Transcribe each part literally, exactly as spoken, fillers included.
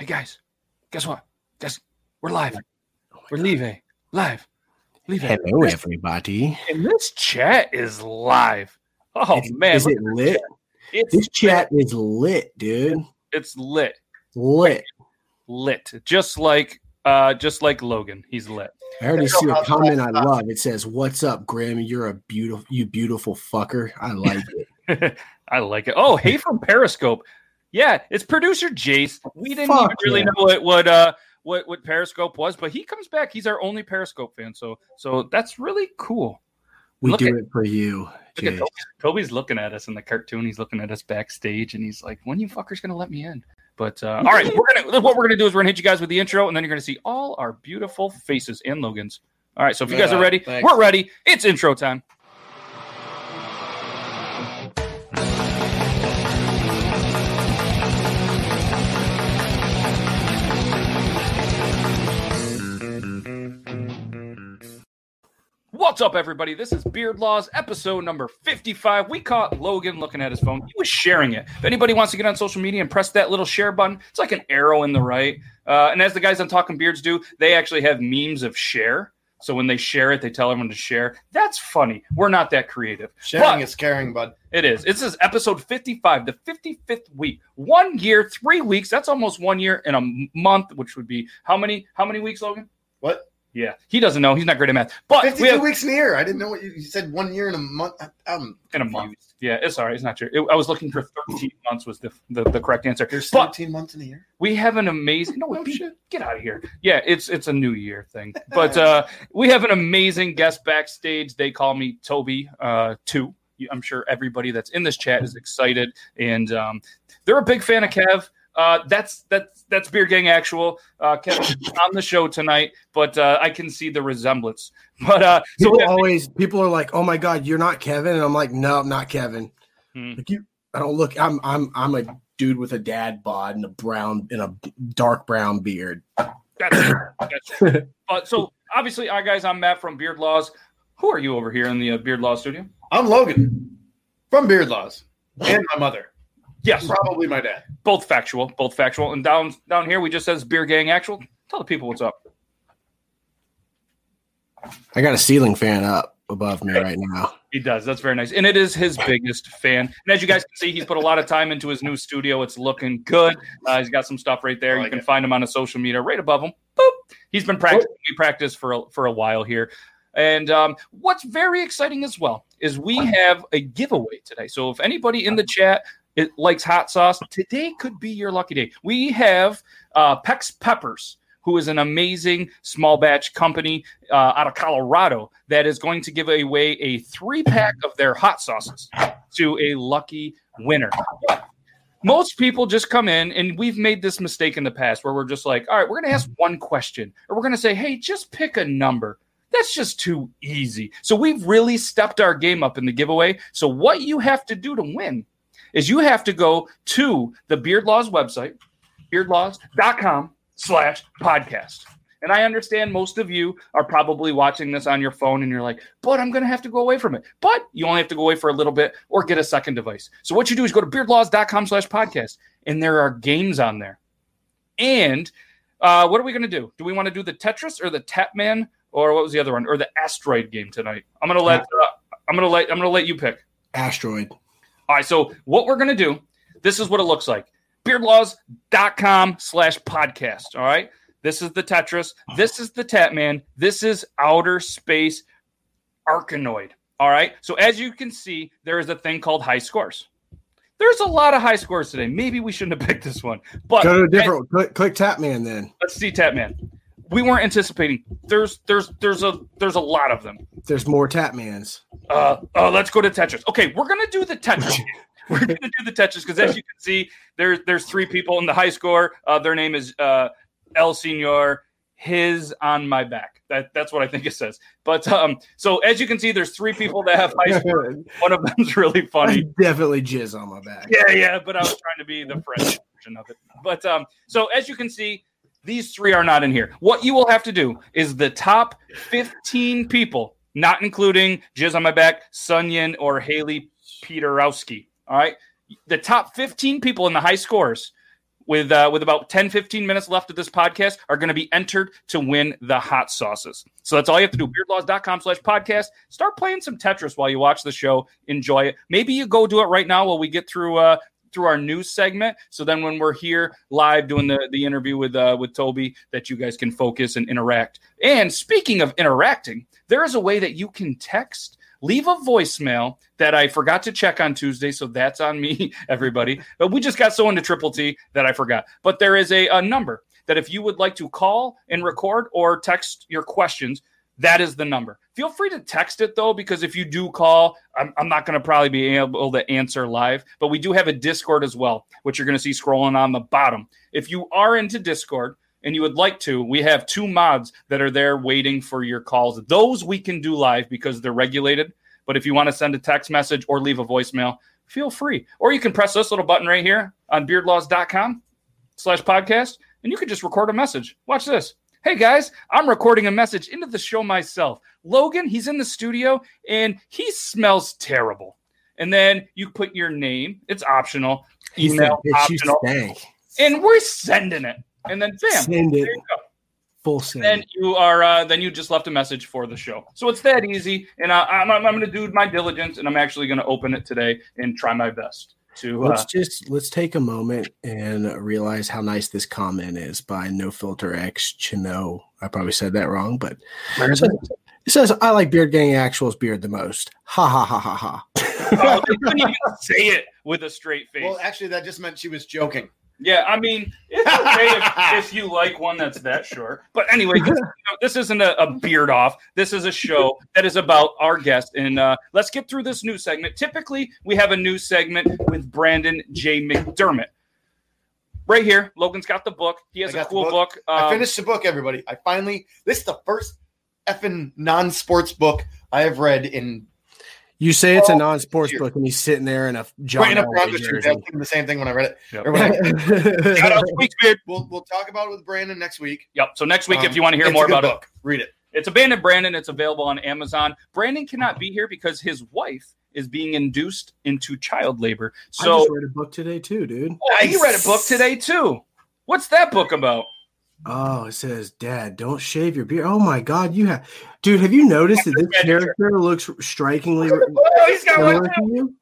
hey guys, guess what? Guess we're live. Oh we're leaving live. Leave it. Hello, this, everybody. And this chat is live. Oh is, man, is it lit? Chat. It's this chat lit. Is lit, dude. It's lit, lit, lit. Just like, uh, just like Logan, he's lit. I already see a comment I love. It says, "What's up, Grammy? You're a beautiful, you beautiful fucker." I like it. I like it. Oh, hey from Periscope. Yeah, it's producer Jace. We didn't Fuck even really yeah. know it would. Uh, What what Periscope was, but he comes back. He's our only Periscope fan, so so that's really cool. We look do at, it for you. Look Toby. Toby's looking at us in the cartoon. He's looking at us backstage, and he's like, "When you fuckers gonna let me in?" But uh, all right, we're gonna what we're gonna do is we're gonna hit you guys with the intro, and then you're gonna see all our beautiful faces and Logan's. All right, so if you guys are ready, Thanks. We're ready. It's intro time. What's up, everybody? This is Beard Laws, episode number fifty-five. We caught Logan looking at his phone. He was sharing it. If anybody wants to get on social media and press that little share button, it's like an arrow in the right. Uh, and as the guys on Talking Beards do, they actually have memes of share. So when they share it, they tell everyone to share. That's funny. We're not that creative. Sharing but is caring, bud. It is. This is episode fifty-five, the fifty-fifth week. One year, three weeks. That's almost one year and a month, which would be how many? How many weeks, Logan? What? Yeah, he doesn't know. He's not great at math. But fifty-two we have, weeks in a year. I didn't know what you, you said. One year and a month. I'm in a month. Yeah, it's all right. It's not true. It, I was looking for thirteen months was the the, the correct answer. There's but thirteen months in a year. We have an amazing. No, no be, shit. Get out of here. Yeah, it's it's a new year thing. But uh, we have an amazing guest backstage. They call me Toby. Uh, two. I'm sure everybody that's in this chat is excited, and um, they're a big fan of Kev. Uh, that's that's that's Beard Gang Actual. Uh, Kevin's on the show tonight, but uh, I can see the resemblance. But uh, people so always people are like, "Oh my God, you're not Kevin," and I'm like, "No, I'm not Kevin." Hmm. Like you, I don't look. I'm I'm I'm a dude with a dad bod and a brown and a dark brown beard. That's true. That's true. Uh, so obviously, I guys, I'm Matt from Beard Laws. Who are you over here in the uh, Beard Laws studio? I'm Logan from Beard Laws and my mother. Yes, probably my dad. Both factual, both factual. And down down here, we just says Beer Gang Actual. Tell the people what's up. I got a ceiling fan up above me right now. He does. That's very nice. And it is his biggest fan. And as you guys can see, he's put a lot of time into his new studio. It's looking good. Uh, he's got some stuff right there. Like you can it. find him on his social media right above him. Boop. He's been practicing. We practiced for a, for a while here. And um, what's very exciting as well is we have a giveaway today. So if anybody in the chat – it likes hot sauce. Today could be your lucky day. We have uh, Pex Peppers, who is an amazing small batch company uh, out of Colorado that is going to give away a three-pack of their hot sauces to a lucky winner. Most people just come in, and we've made this mistake in the past where we're just like, all right, we're going to ask one question, or we're going to say, hey, just pick a number. That's just too easy. So we've really stepped our game up in the giveaway. So what you have to do to win is you have to go to the Beard Laws website, beardlaws.com slash podcast. And I understand most of you are probably watching this on your phone and you're like, but I'm going to have to go away from it. But you only have to go away for a little bit or get a second device. So what you do is go to beardlaws.com slash podcast, and there are games on there. And uh, what are we going to do? Do we want to do the Tetris or the Tapman or what was the other one? Or the Asteroid game tonight? I'm going to let uh, I'm going to let I'm going to let you pick. Asteroid. All right, so what we're going to do, this is what it looks like. Beardlaws.com slash podcast, all right? This is the Tetris. This is the Tatman. This is Outer Space Arkanoid, all right? So as you can see, there is a thing called high scores. There's a lot of high scores today. Maybe we shouldn't have picked this one. But go to a different and, click, click Tatman then. Let's see Tatman. We weren't anticipating. There's there's there's a there's a lot of them. There's more Tapmans. Uh, uh let's go to Tetris. Okay, we're gonna do the Tetris. We're gonna do the Tetris because as you can see, there's there's three people in the high score. Uh, their name is uh, El Senor. His on my back. That that's what I think it says. But um, so as you can see, there's three people that have high score. One of them's really funny. I definitely jizz on my back. Yeah, yeah. But I was trying to be the French version of it. But um, so as you can see. These three are not in here. What you will have to do is the top fifteen people, not including Jizz on my back, Sunyan, or Haley Peterowski. All right. The top fifteen people in the high scores with uh, with about ten, fifteen minutes left of this podcast are going to be entered to win the hot sauces. So that's all you have to do. beard laws dot com slash podcast. Start playing some Tetris while you watch the show. Enjoy it. Maybe you go do it right now while we get through uh, through our news segment. So then when we're here live doing the, the interview with uh, with Toby, that you guys can focus and interact. And speaking of interacting, there is a way that you can text, leave a voicemail that I forgot to check on Tuesday, so that's on me, everybody. But we just got so into Triple T that I forgot. But there is a, a number that if you would like to call and record or text your questions, that is the number. Feel free to text it, though, because if you do call, I'm, I'm not going to probably be able to answer live. But we do have a Discord as well, which you're going to see scrolling on the bottom. If you are into Discord and you would like to, we have two mods that are there waiting for your calls. Those we can do live because they're regulated. But if you want to send a text message or leave a voicemail, feel free. Or you can press this little button right here on beard laws dot com slash podcast, and you can just record a message. Watch this. Hey, guys, I'm recording a message into the show myself. Logan, he's in the studio, and he smells terrible. And then you put your name. It's optional. Email, optional. And we're sending it. And then, bam, send it. There you go. Full send. Then you are. Uh, then you just left a message for the show. So it's that easy. And I, I'm, I'm going to do my diligence, and I'm actually going to open it today and try my best to. Let's uh, just let's take a moment and realize how nice this comment is by No Filter X Chino. I probably said that wrong, but it says, it says I like Beard Gang Actual's beard the most. Ha ha ha ha ha. Oh, they couldn't even say it with a straight face. Well, actually, that just meant she was joking. Yeah, I mean, it's okay if, if you like one that's that short. But anyway, this, you know, this isn't a, a beard off. This is a show that is about our guest. And uh, let's get through this news segment. Typically, we have a news segment with Brandon J. McDermott. Right here, Logan's got the book. He has a cool book. book. Um, I finished the book, everybody. I finally – this is the first effing non-sports book I have read in – You say it's oh, a non-sports book, and he's sitting there in a John. Up I was thinking the same thing when I read it. Yep. I, shout out to Week's Beard. We'll we'll talk about it with Brandon next week. Yep. So next week, um, if you want to hear more about book. it, read it. It's Abandoned Brandon. It's available on Amazon. Brandon cannot be here because his wife is being induced into child labor. So I just read a book today too, dude. Oh, nice. He read a book today too. What's that book about? Oh, it says, Dad, don't shave your beard. Oh, my God. You have, dude, have you noticed that this character looks strikingly? Oh, he's got one.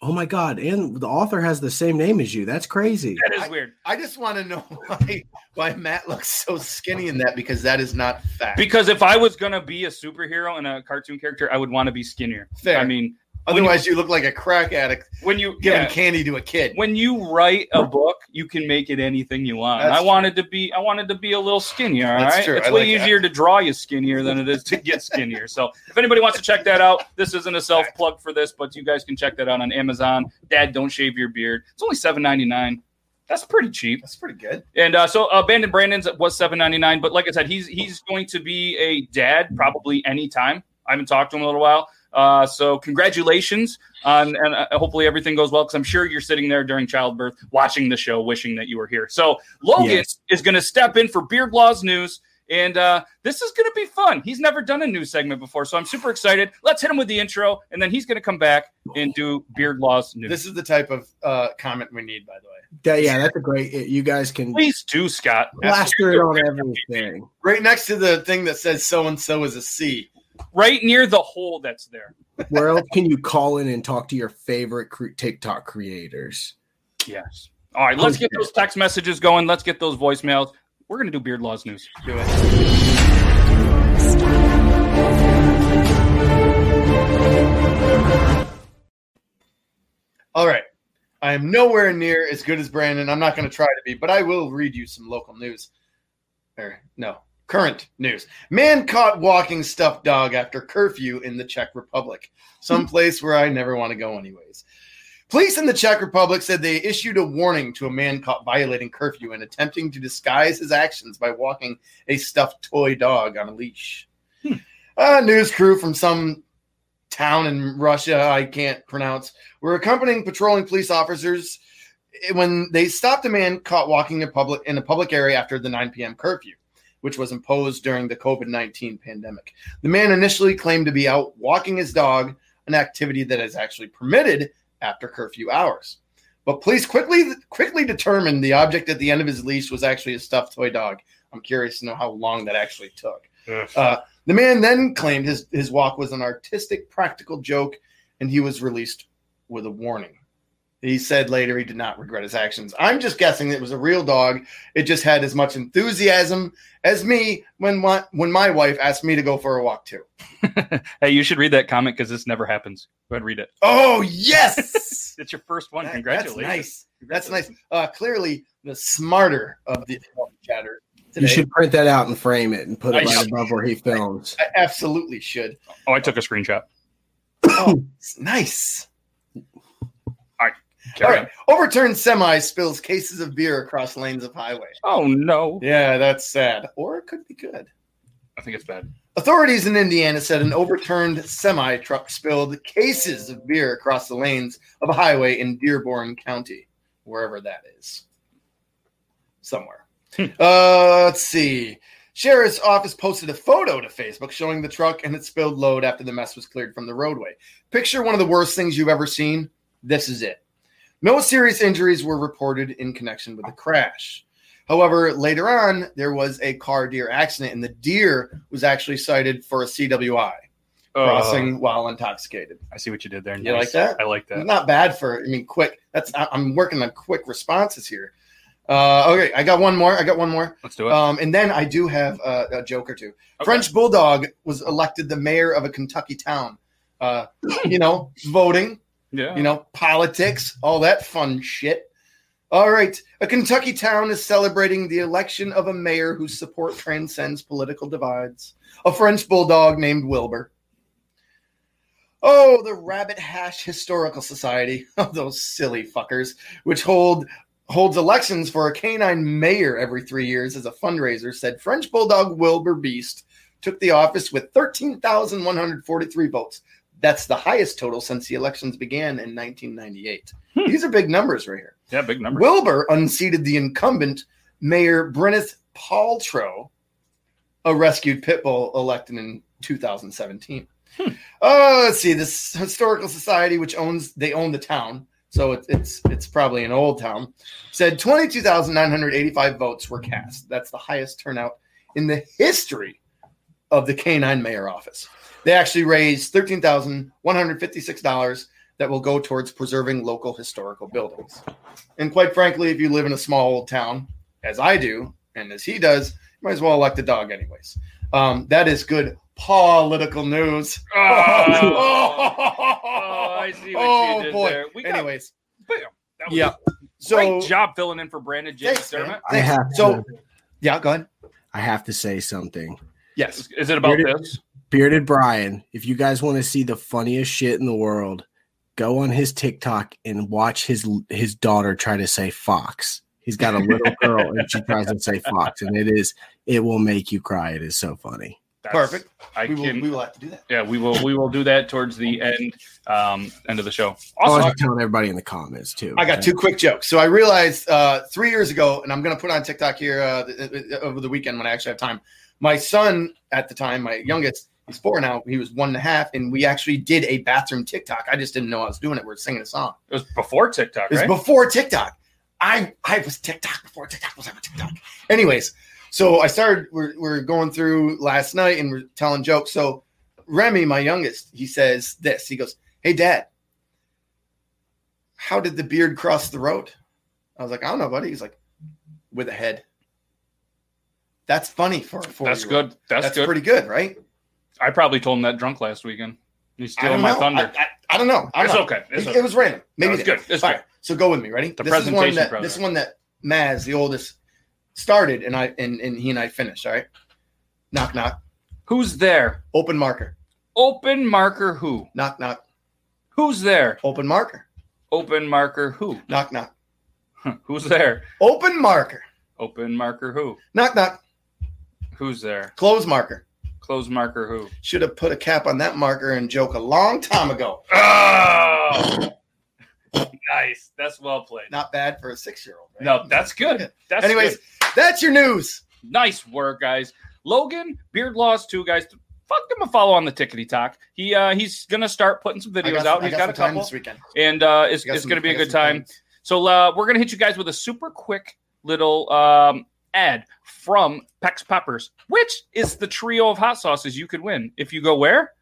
Oh, my God. And the author has the same name as you. That's crazy. That is weird. I, I just want to know why, why Matt looks so skinny in that, because that is not fact. Because if I was going to be a superhero and a cartoon character, I would want to be skinnier. Fair. I mean, otherwise, you, you look like a crack addict when you giving yeah. candy to a kid. When you write a book, you can make it anything you want. I wanted to be, I wanted to be a little skinnier. All That's right, true. It's I way like easier that. to draw you skinnier than it is to get skinnier. So, if anybody wants to check that out, this isn't a self plug for this, but you guys can check that out on Amazon. Dad, don't shave your beard. It's only seven ninety-nine. That's pretty cheap. That's pretty good. And uh, so, Abandoned Brandon's was seven ninety-nine. But like I said, he's he's going to be a dad probably anytime. I haven't talked to him in a little while. Uh, so congratulations on, and uh, hopefully everything goes well, because I'm sure you're sitting there during childbirth watching the show, wishing that you were here. So Logan yes. is going to step in for Beard Laws News, and uh, this is going to be fun. He's never done a news segment before, so I'm super excited. Let's hit him with the intro, and then he's going to come back and do Beard Laws News. This is the type of uh, comment we need, by the way. Yeah, yeah, that's a great – you guys can – Please do, Scott. Plaster it on everything. Right next to the thing that says so-and-so is a C. Right near the hole that's there. Where else can you call in and talk to your favorite TikTok creators? Yes. All right, let's get those text messages going. Let's get those voicemails. We're going to do Beard Laws News. Do it. All right. I am nowhere near as good as Brandon. I'm not going to try to be, but I will read you some local news. Or, no. Current news. Man caught walking stuffed dog after curfew in the Czech Republic. Someplace where I never want to go anyways. Police in the Czech Republic said they issued a warning to a man caught violating curfew and attempting to disguise his actions by walking a stuffed toy dog on a leash. Hmm. A news crew from some town in Russia I can't pronounce were accompanying patrolling police officers when they stopped a man caught walking in public in a public area after the nine p.m. curfew, which was imposed during the covid nineteen pandemic. The man initially claimed to be out walking his dog, an activity that is actually permitted after curfew hours. but police quickly quickly determined the object at the end of his leash was actually a stuffed toy dog. I'm curious to know how long that actually took. Uh, the man then claimed his, his walk was an artistic, practical joke, and he was released with a warning. He said later he did not regret his actions. I'm just guessing it was a real dog. It just had as much enthusiasm as me when my, when my wife asked me to go for a walk, too. Hey, you should read that comment because this never happens. Go ahead and read it. Oh, yes! It's your first one. That, Congratulations. That's nice. Congratulations. That's nice. Uh, clearly, the smarter of the chatter today. You should print that out and frame it and put it I right should. above where he films. I absolutely should. Oh, I took a screenshot. Oh, nice. All right. Overturned semi spills cases of beer across lanes of highway. Oh, no. Yeah, that's sad. Or it could be good. I think it's bad. Authorities in Indiana said an overturned semi truck spilled cases of beer across the lanes of a highway in Dearborn County, wherever that is. Somewhere. uh, let's see. Sheriff's office posted a photo to Facebook showing the truck and its spilled load after the mess was cleared from the roadway. Picture one of the worst things you've ever seen. This is it. No serious injuries were reported in connection with the crash. However, later on, there was a car-deer accident, and the deer was actually cited for a C W I, uh, crossing while intoxicated. I see what you did there. You like that? I like that. Not bad for, I mean, quick. That's I'm working on quick responses here. Uh, okay, I got one more. I got one more. Let's do it. Um, and then I do have a, a joke or two. Okay. French Bulldog was elected the mayor of a Kentucky town. Uh, you know, voting. Yeah. You know, politics, all that fun shit. All right. A Kentucky town is celebrating the election of a mayor whose support transcends political divides. A French bulldog named Wilbur. Oh, the Rabbit Hash Historical Society. Oh, those silly fuckers, which hold holds elections for a canine mayor every three years as a fundraiser, said French Bulldog Wilbur Beast took the office with thirteen thousand one hundred forty-three votes. That's the highest total since the elections began in nineteen ninety-eight. Hmm. These are big numbers right here. Yeah, big numbers. Wilbur unseated the incumbent, Mayor Gwyneth Paltrow, a rescued pit bull elected in two thousand seventeen. Hmm. Uh, let's see. This historical society, which owns they own the town, so it, it's it's probably an old town, said twenty-two thousand nine hundred eighty-five votes were cast. That's the highest turnout in the history of the canine mayor office. They actually raised thirteen thousand one hundred fifty-six dollars that will go towards preserving local historical buildings. And quite frankly, if you live in a small old town, as I do, and as he does, you might as well elect a dog anyways. Um, that is good political news. Oh, oh I see what oh, you boy. did there. We got, anyways. Bam, that was yeah. So, great job filling in for Brandon J. Thanks, man. I have so, to, yeah, go ahead. I have to say something. Yes. Is it about Bearded, this? Bearded Brian, if you guys want to see the funniest shit in the world, go on his TikTok and watch his his daughter try to say fox. He's got a little girl and she tries to say fox, and it is it will make you cry. It is so funny. That's, Perfect. I we, will, can, we will have to do that. Yeah, we will we will do that towards the end um, end of the show. Also, I'm telling everybody in the comments too. I got right? two quick jokes. So I realized uh, three years ago, and I'm going to put on TikTok here uh, over the weekend when I actually have time. My son at the time, my youngest, he's four now. He was one and a half, and we actually did a bathroom TikTok. I just didn't know I was doing it. We were singing a song. It was before TikTok, right? It was before TikTok. I I was TikTok before TikTok was ever TikTok. Anyways, so I started, we're, we're going through last night, and we're telling jokes. So Remy, my youngest, he says this. He goes, hey, Dad, how did the beard cross the road? I was like, I don't know, buddy. He's like, with a head. That's funny for a four-year-old. That's good. That's, That's good. pretty good, right? I probably told him that drunk last weekend. He's stealing my thunder. I, I, I don't know. I don't it's know. Okay. It's it, okay. It was random. Maybe no, it's good. It's All good. Right. So go with me. Ready? The this presentation is one that, This is one that Maz, the oldest, started, and I and, and he and I finished. All right. Knock knock. Who's there? Open marker. Open marker who? Knock knock. Who's there? Open marker. Open marker who? Knock knock. Who's there? Open marker. Open marker who? Knock knock. Who's there? Close marker. Close marker who? Should have put a cap on that marker and joke a long time ago. Oh! Nice. That's well played. Not bad for a six-year-old. Right? No, that's good. That's Anyways, good. That's your news. Nice work, guys. Logan, Beard Laws two, guys. Fuck him a follow on the tickety talk. He uh, he's going to start putting some videos got, out. He's got, got a couple. This weekend. And uh, it's, it's going to be a good time. Plans. So uh, we're going to hit you guys with a super quick little um, ad from Pex Peppers, which is the trio of hot sauces you could win if you go where?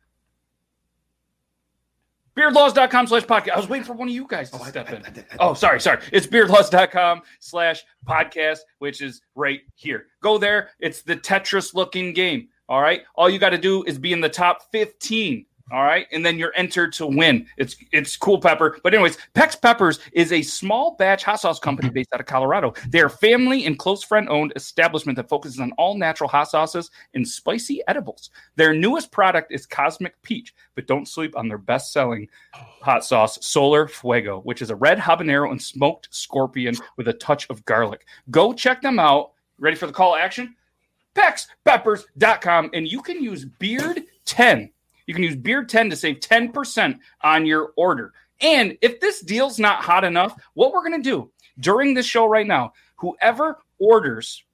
beardlaws.com slash podcast. I was waiting for one of you guys to oh, step I, I, in. I, I, I, oh, sorry, sorry. It's beardlaws.com slash podcast, which is right here. Go there. It's the Tetris-looking game, all right? All you got to do is be in the top fifteen, all right? And then you're entered to win. It's it's cool, Pepper. But anyways, Pex Peppers is a small batch hot sauce company based out of Colorado. They are family and close friend-owned establishment that focuses on all-natural hot sauces and spicy edibles. Their newest product is Cosmic Peach, but don't sleep on their best-selling hot sauce, Solar Fuego, which is a red habanero and smoked scorpion with a touch of garlic. Go check them out. Ready for the call to action? Pex Peppers dot com, and you can use Beard ten. You can use Beard ten to save ten percent on your order. And if this deal's not hot enough, what we're going to do during this show right now, whoever orders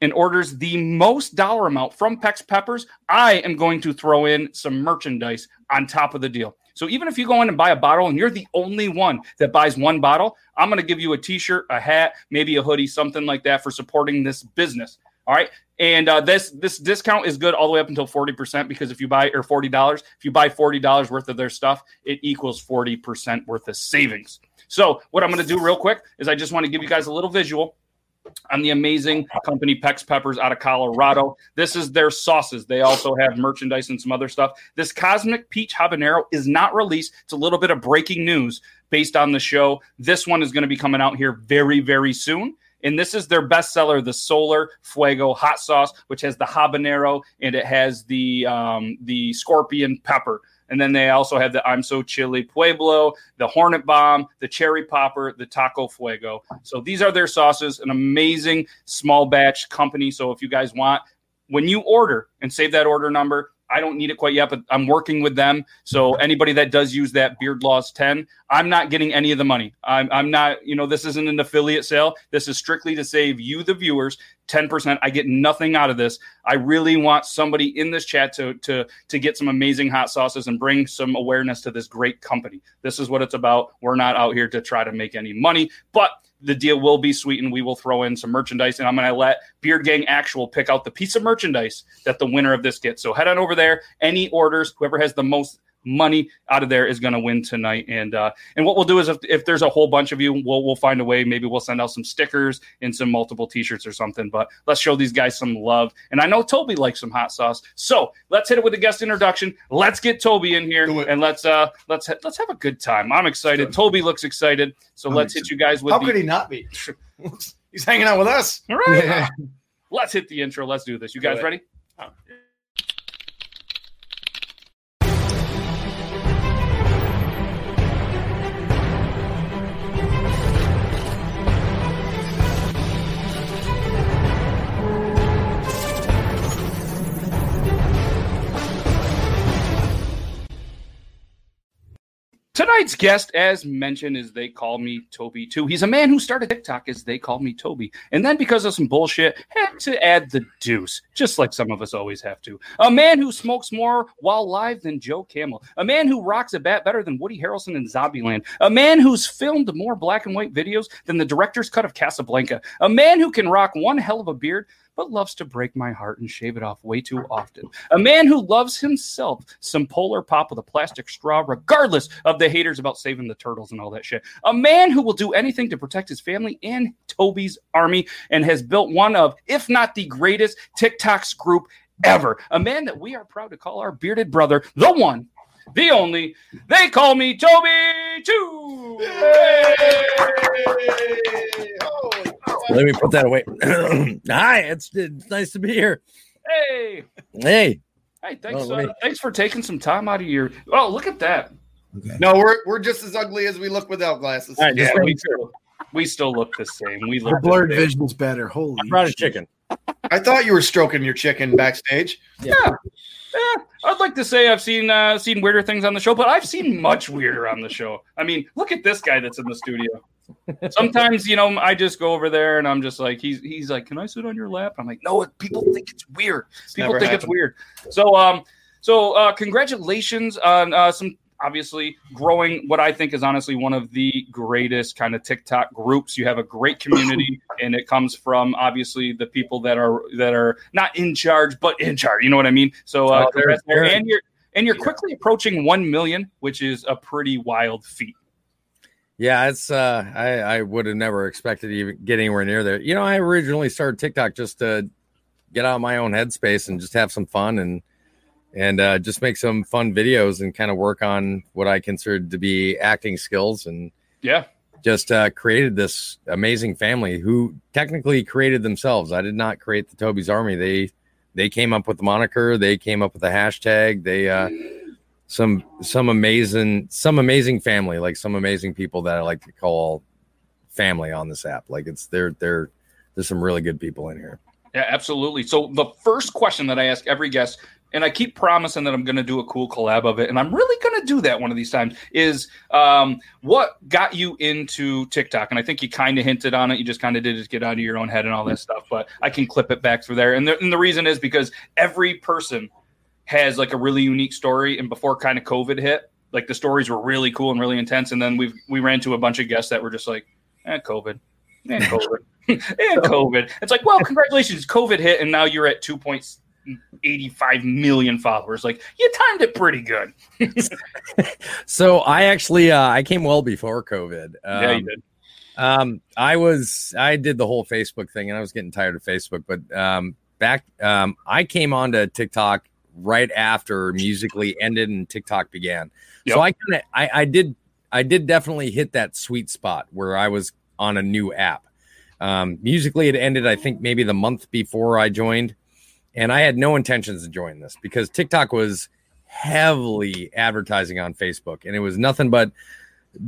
and orders the most dollar amount from Pex Peppers, I am going to throw in some merchandise on top of the deal. So even if you go in and buy a bottle and you're the only one that buys one bottle, I'm going to give you a t-shirt, a hat, maybe a hoodie, something like that for supporting this business. All right. And uh, this this discount is good all the way up until forty percent, because if you buy or forty dollars, if you buy forty dollars worth of their stuff, it equals forty percent worth of savings. So what I'm going to do real quick is I just want to give you guys a little visual on the amazing company Pex Peppers out of Colorado. This is their sauces. They also have merchandise and some other stuff. This Cosmic Peach Habanero is not released. It's a little bit of breaking news based on the show. This one is going to be coming out here very, very soon. And this is their bestseller, the Solar Fuego hot sauce, which has the habanero and it has the um, the scorpion pepper. And then they also have the I'm So Chili Pueblo, the Hornet Bomb, the Cherry Popper, the Taco Fuego. So these are their sauces, an amazing small batch company. So if you guys want, when you order and save that order number, I don't need it quite yet, but I'm working with them. So anybody that does use that Beard Laws ten, I'm not getting any of the money. I'm, I'm not, you know, this isn't an affiliate sale. This is strictly to save you, the viewers, ten percent. I get nothing out of this. I really want somebody in this chat to, to, to get some amazing hot sauces and bring some awareness to this great company. This is what it's about. We're not out here to try to make any money, but the deal will be sweetened. We will throw in some merchandise, and I'm going to let Beard Gang Actual pick out the piece of merchandise that the winner of this gets. So head on over there. Any orders, whoever has the most money out of there is going to win tonight. And uh, and what we'll do is if, if there's a whole bunch of you, we'll we'll find a way. Maybe we'll send out some stickers and some multiple T-shirts or something. But let's show these guys some love. And I know Toby likes some hot sauce, so let's hit it with the guest introduction. Let's get Toby in here and let's uh let's ha- let's have a good time. I'm excited. Toby looks excited. So I'm let's excited. Hit you guys with. How the- could he not be? He's hanging out with us. All right. Yeah. Let's hit the intro. Let's do this. You guys ready? Oh. Tonight's guest, as mentioned, is They Call Me Toby too. He's a man who started TikTok as They Call Me Toby, and then because of some bullshit, had to add the deuce, just like some of us always have to. A man who smokes more while live than Joe Camel. A man who rocks a bat better than Woody Harrelson in Zombieland. A man who's filmed more black and white videos than the director's cut of Casablanca. A man who can rock one hell of a beard, but loves to break my heart and shave it off way too often. A man who loves himself some Polar Pop with a plastic straw, regardless of the haters about saving the turtles and all that shit. A man who will do anything to protect his family and Toby's Army, and has built one of, if not the greatest, TikToks group ever. A man that we are proud to call our bearded brother, the one, the only, They Call Me Toby too. Hey! Oh. Let me put that away. Hi, it's, it's nice to be here. Hey. Hey. Hey, thanks oh, uh, thanks for taking some time out of your... Oh, look at that. Okay. No, we're we're just as ugly as we look without glasses. Right, yeah, we, still, we still look the same. We look the blurred vision's better. Holy I brought shit. A chicken. I thought you were stroking your chicken backstage. Yeah. yeah. yeah. I'd like to say I've seen uh, seen weirder things on the show, but I've seen much weirder on the show. I mean, look at this guy that's in the studio. Sometimes, you know, I just go over there and I'm just like, he's he's like, can I sit on your lap? I'm like, no, people think it's weird. People think it's weird. So, um, so uh, congratulations on uh, some obviously growing what I think is honestly one of the greatest kind of TikTok groups. You have a great community, and it comes from obviously the people that are that are not in charge, but in charge. You know what I mean? So uh, oh, there, and you're and you're quickly approaching one million, which is a pretty wild feat. Yeah, it's uh, I, I would have never expected to even get anywhere near there. You know, I originally started TikTok just to get out of my own headspace and just have some fun and and uh, just make some fun videos and kind of work on what I considered to be acting skills. And yeah, just uh, created this amazing family who technically created themselves. I did not create the Toby's Army. They they came up with the moniker. They came up with the hashtag. They. Uh, Some some amazing some amazing family, like some amazing people that I like to call family on this app. Like it's they're they're there's some really good people in here. Yeah, absolutely. So the first question that I ask every guest, and I keep promising that I'm going to do a cool collab of it, and I'm really going to do that one of these times, is um, what got you into TikTok? And I think you kind of hinted on it. You just kind of did it to get out of your own head and all that stuff. But I can clip it back through there. And the, and the reason is because every person has like a really unique story. And before kind of COVID hit, like the stories were really cool and really intense. And then we've, we ran to a bunch of guests that were just like, eh, COVID and COVID and COVID. It's like, well, congratulations, COVID hit. And now you're at two point eight five million followers. Like you timed it pretty good. So I actually, uh, I came well before COVID. Um, yeah, you did. Um, I was, I did the whole Facebook thing and I was getting tired of Facebook, but um, back, um, I came onto TikTok right after Musically ended and TikTok began. Yep. So I kind of, I, I did, I did definitely hit that sweet spot where I was on a new app. Um, Musically had ended, I think maybe the month before I joined, and I had no intentions of joining this because TikTok was heavily advertising on Facebook, and it was nothing but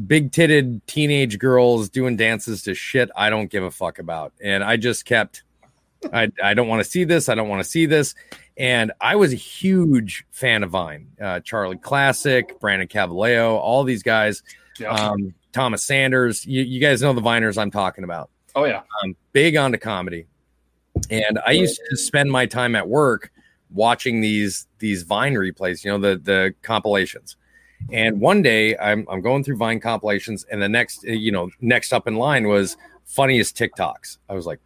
big titted teenage girls doing dances to shit I don't give a fuck about. And I just kept, I, I don't want to see this. I don't want to see this. And I was a huge fan of Vine, uh, Charlie Classic, Brandon Cavalleo, all these guys, yeah. um, Thomas Sanders. You, you guys know the Viners I'm talking about. Oh, yeah. Um, big onto comedy. And I used to spend my time at work watching these these Vine replays, you know, the the compilations. And one day I'm, I'm going through Vine compilations. And the next, you know, next up in line was funniest TikToks. I was like,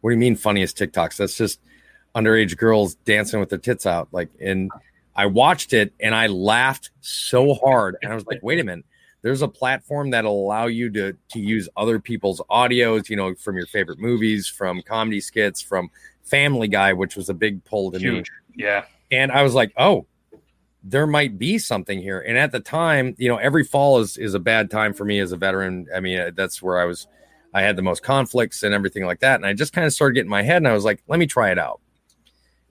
what do you mean funniest TikToks? That's just underage girls dancing with their tits out. Like, and I watched it and I laughed so hard. And I was like, wait a minute, there's a platform that'll allow you to, to use other people's audios, you know, from your favorite movies, from comedy skits, from Family Guy, which was a big pull to me. Yeah. And I was like, oh, there might be something here. And at the time, you know, every fall is, is a bad time for me as a veteran. I mean, that's where I was, I had the most conflicts and everything like that. And I just kind of started getting in my head and I was like, let me try it out.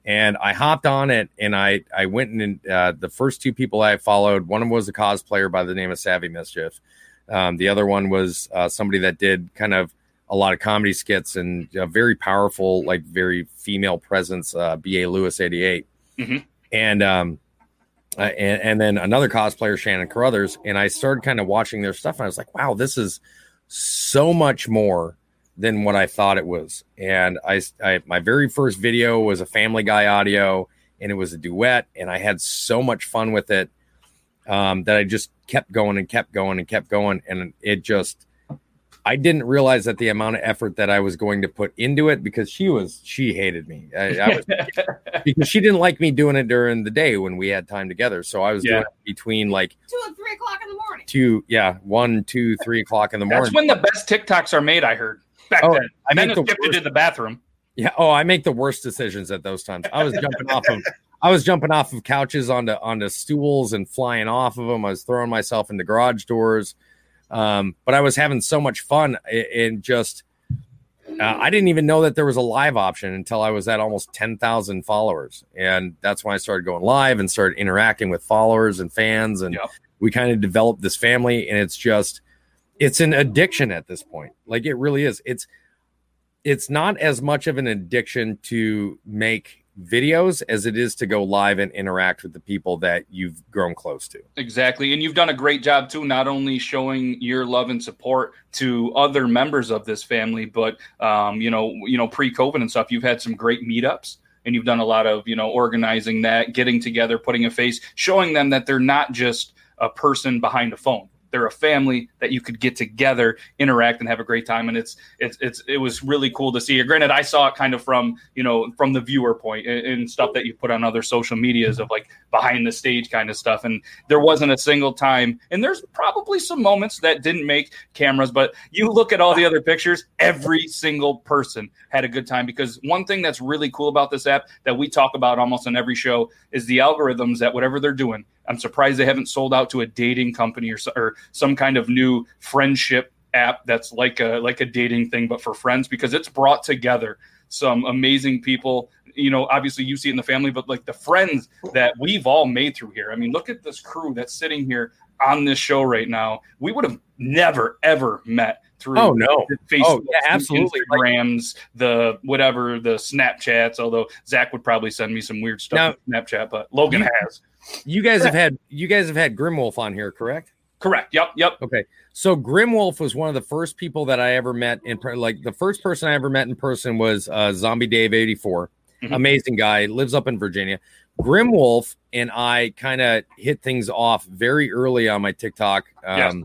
And I hopped on it and I, I went and uh, the first two people I followed, one of them was a cosplayer by the name of Savvy Mischief. Um, the other one was uh, somebody that did kind of a lot of comedy skits and a very powerful, like very female presence, uh, B A. Lewis eighty-eight. Mm-hmm. And, um, uh, and, and then another cosplayer, Shannon Carruthers. And I started kind of watching their stuff. And I was like, wow, this is so much more than what I thought it was. And I, I, my very first video was a Family Guy audio and it was a duet. And I had so much fun with it um, that I just kept going and kept going and kept going. And it just, I didn't realize that the amount of effort that I was going to put into it because she was, she hated me I, I was, because she didn't like me doing it during the day when we had time together. So I was yeah. doing it between like two and three o'clock in the morning, two. Yeah. One, two, three o'clock in the morning. That's when the best TikToks are made. I heard back oh, then. I then was gifted to the bathroom. Yeah. Oh, I make the worst decisions at those times. I was jumping off of, I was jumping off of couches onto, onto stools and flying off of them. I was throwing myself into garage doors. Um, but I was having so much fun and just, uh, I didn't even know that there was a live option until I was at almost ten thousand followers. And that's when I started going live and started interacting with followers and fans. And yep. we kind of developed this family and it's just, it's an addiction at this point. Like it really is. It's, it's not as much of an addiction to make videos as it is to go live and interact with the people that you've grown close to. Exactly. And you've done a great job too, not only showing your love and support to other members of this family, but um, you know, you know, pre-COVID and stuff, you've had some great meetups and you've done a lot of, you know, organizing that, getting together, putting a face, showing them that they're not just a person behind a phone. They're a family that you could get together, interact, and have a great time. And it's it's it's it was really cool to see. Granted, I saw it kind of from, you know, from the viewer point and, and stuff that you put on other social medias of like behind the stage kind of stuff. And there wasn't a single time. And there's probably some moments that didn't make cameras, but you look at all the other pictures, every single person had a good time. Because one thing that's really cool about this app that we talk about almost on every show is the algorithms that whatever they're doing. I'm surprised they haven't sold out to a dating company or, or some kind of new friendship app that's like a like a dating thing, but for friends, because it's brought together some amazing people. You know, obviously you see it in the family, but like the friends that we've all made through here. I mean, look at this crew that's sitting here on this show right now. We would have never, ever met through oh, no. Facebook, oh, yeah, absolutely. Instagrams, the whatever, the Snapchats, although Zach would probably send me some weird stuff now, on Snapchat, but Logan you- has. You guys correct. have had you guys have had Grimwolf on here, correct? Correct. Yep. Yep. Okay. So Grimwolf was one of the first people that I ever met in per- like the first person I ever met in person was uh, Zombie Dave eighty-four. Mm-hmm. Amazing guy, lives up in Virginia. Grimwolf and I kind of hit things off very early on my TikTok. Um, yes.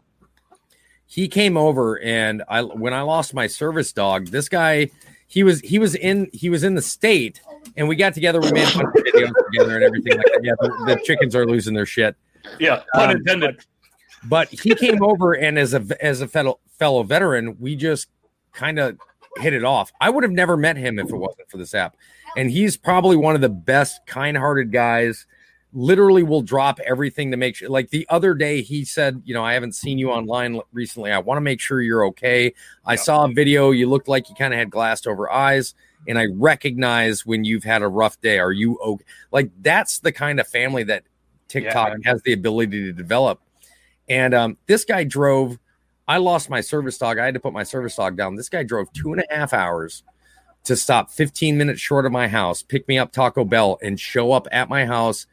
He came over and I when I lost my service dog, this guy he was he was in he was in the state. And we got together, we made a bunch of videos together and everything like that. Yeah, the, the chickens are losing their shit. Yeah, pun intended. Um, but he came over, and as a as a fellow fellow veteran, we just kind of hit it off. I would have never met him if it wasn't for this app. And he's probably one of the best, kind-hearted guys. Literally will drop everything to make sure. Like the other day, he said, you know, I haven't seen you online recently. I want to make sure you're okay. I saw a video. You looked like you kind of had glassed over eyes. And I recognize when you've had a rough day. Are you okay? Like that's the kind of family that TikTok yeah. has the ability to develop. And um, this guy drove. I lost my service dog. I had to put my service dog down. This guy drove two and a half hours to stop fifteen minutes short of my house, pick me up Taco Bell, and show up at my house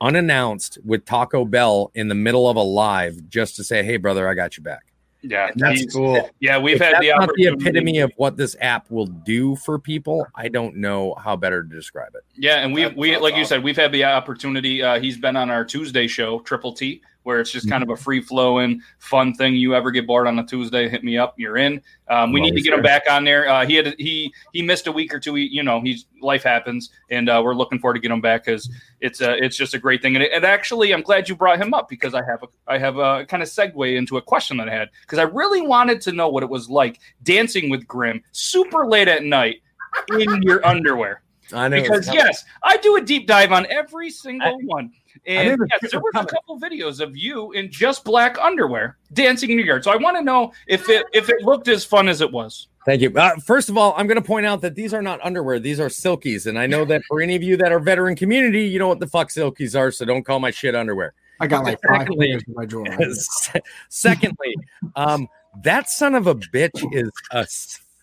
unannounced with Taco Bell in the middle of a live just to say, "Hey, brother, I got you back." Yeah, that's cool. Yeah, we've if had that's the not the epitome of what this app will do for people. I don't know how better to describe it. Yeah, and we we like you said, we've had the opportunity. Uh, he's been on our Tuesday show, Triple T, where it's just kind of a free flowing, fun thing. You ever get bored on a Tuesday, hit me up. You're in. Um, we need to get him back on there. Uh, he had he he missed a week or two. He, you know, he's life happens, and uh, we're looking forward to get him back because it's a, it's just a great thing. And, it, and actually, I'm glad you brought him up because I have a, I have a kind of segue into a question that I had because I really wanted to know what it was like dancing with Grim super late at night in your underwear. I know because yes, I do a deep dive on every single I, one. And yes, there were a couple videos of you in just black underwear dancing in your yard. So I want to know if it if it looked as fun as it was. Thank you. Uh, first of all, I'm going to point out that these are not underwear. These are silkies. And I know that for any of you that are veteran community, you know what the fuck silkies are. So don't call my shit underwear. I got like five in my drawer. Secondly, um, that son of a bitch is a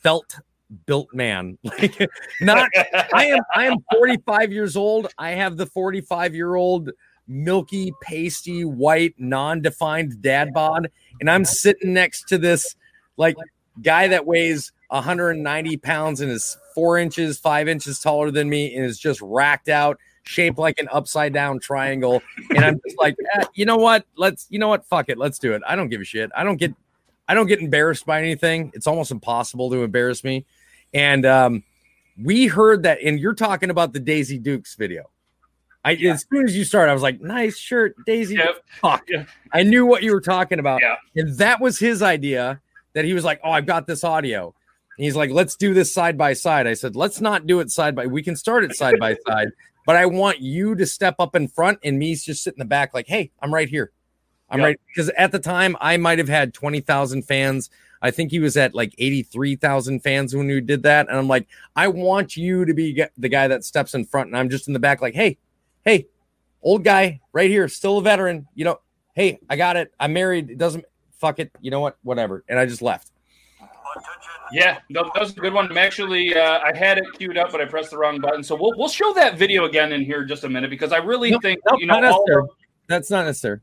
felt built man. Like not I am I am forty-five years old. I have the forty-five year old milky, pasty, white, non-defined dad bod. And I'm sitting next to this like guy that weighs one hundred ninety pounds and is four inches, five inches taller than me and is just racked out, shaped like an upside down triangle. And I'm just like, eh, you know what? Let's you know what? Fuck it. Let's do it. I don't give a shit. I don't get I don't get embarrassed by anything. It's almost impossible to embarrass me. And um, we heard that, and you're talking about the Daisy Dukes video. I yeah. As soon as you started, I was like, nice shirt, Daisy. Yep. Fuck. Yep. I knew what you were talking about. Yeah. And that was his idea that he was like, oh, I've got this audio. And he's like, let's do this side by side. I said, let's not do it side by side. We can start it side by side, but I want you to step up in front and me just sit in the back like, hey, I'm right here. I'm yep. right. Because at the time, I might have had twenty thousand fans. I think he was at like eighty-three thousand fans when we did that. And I'm like, I want you to be the guy that steps in front. And I'm just in the back like, hey, hey, old guy right here, still a veteran. You know, hey, I got it. I'm married. It doesn't fuck it. You know what? Whatever. And I just left. Yeah, that was a good one. I'm actually, uh, I had it queued up, but I pressed the wrong button. So we'll we'll show that video again in here in just a minute because I really no, think, no, you know, all- that's not necessary.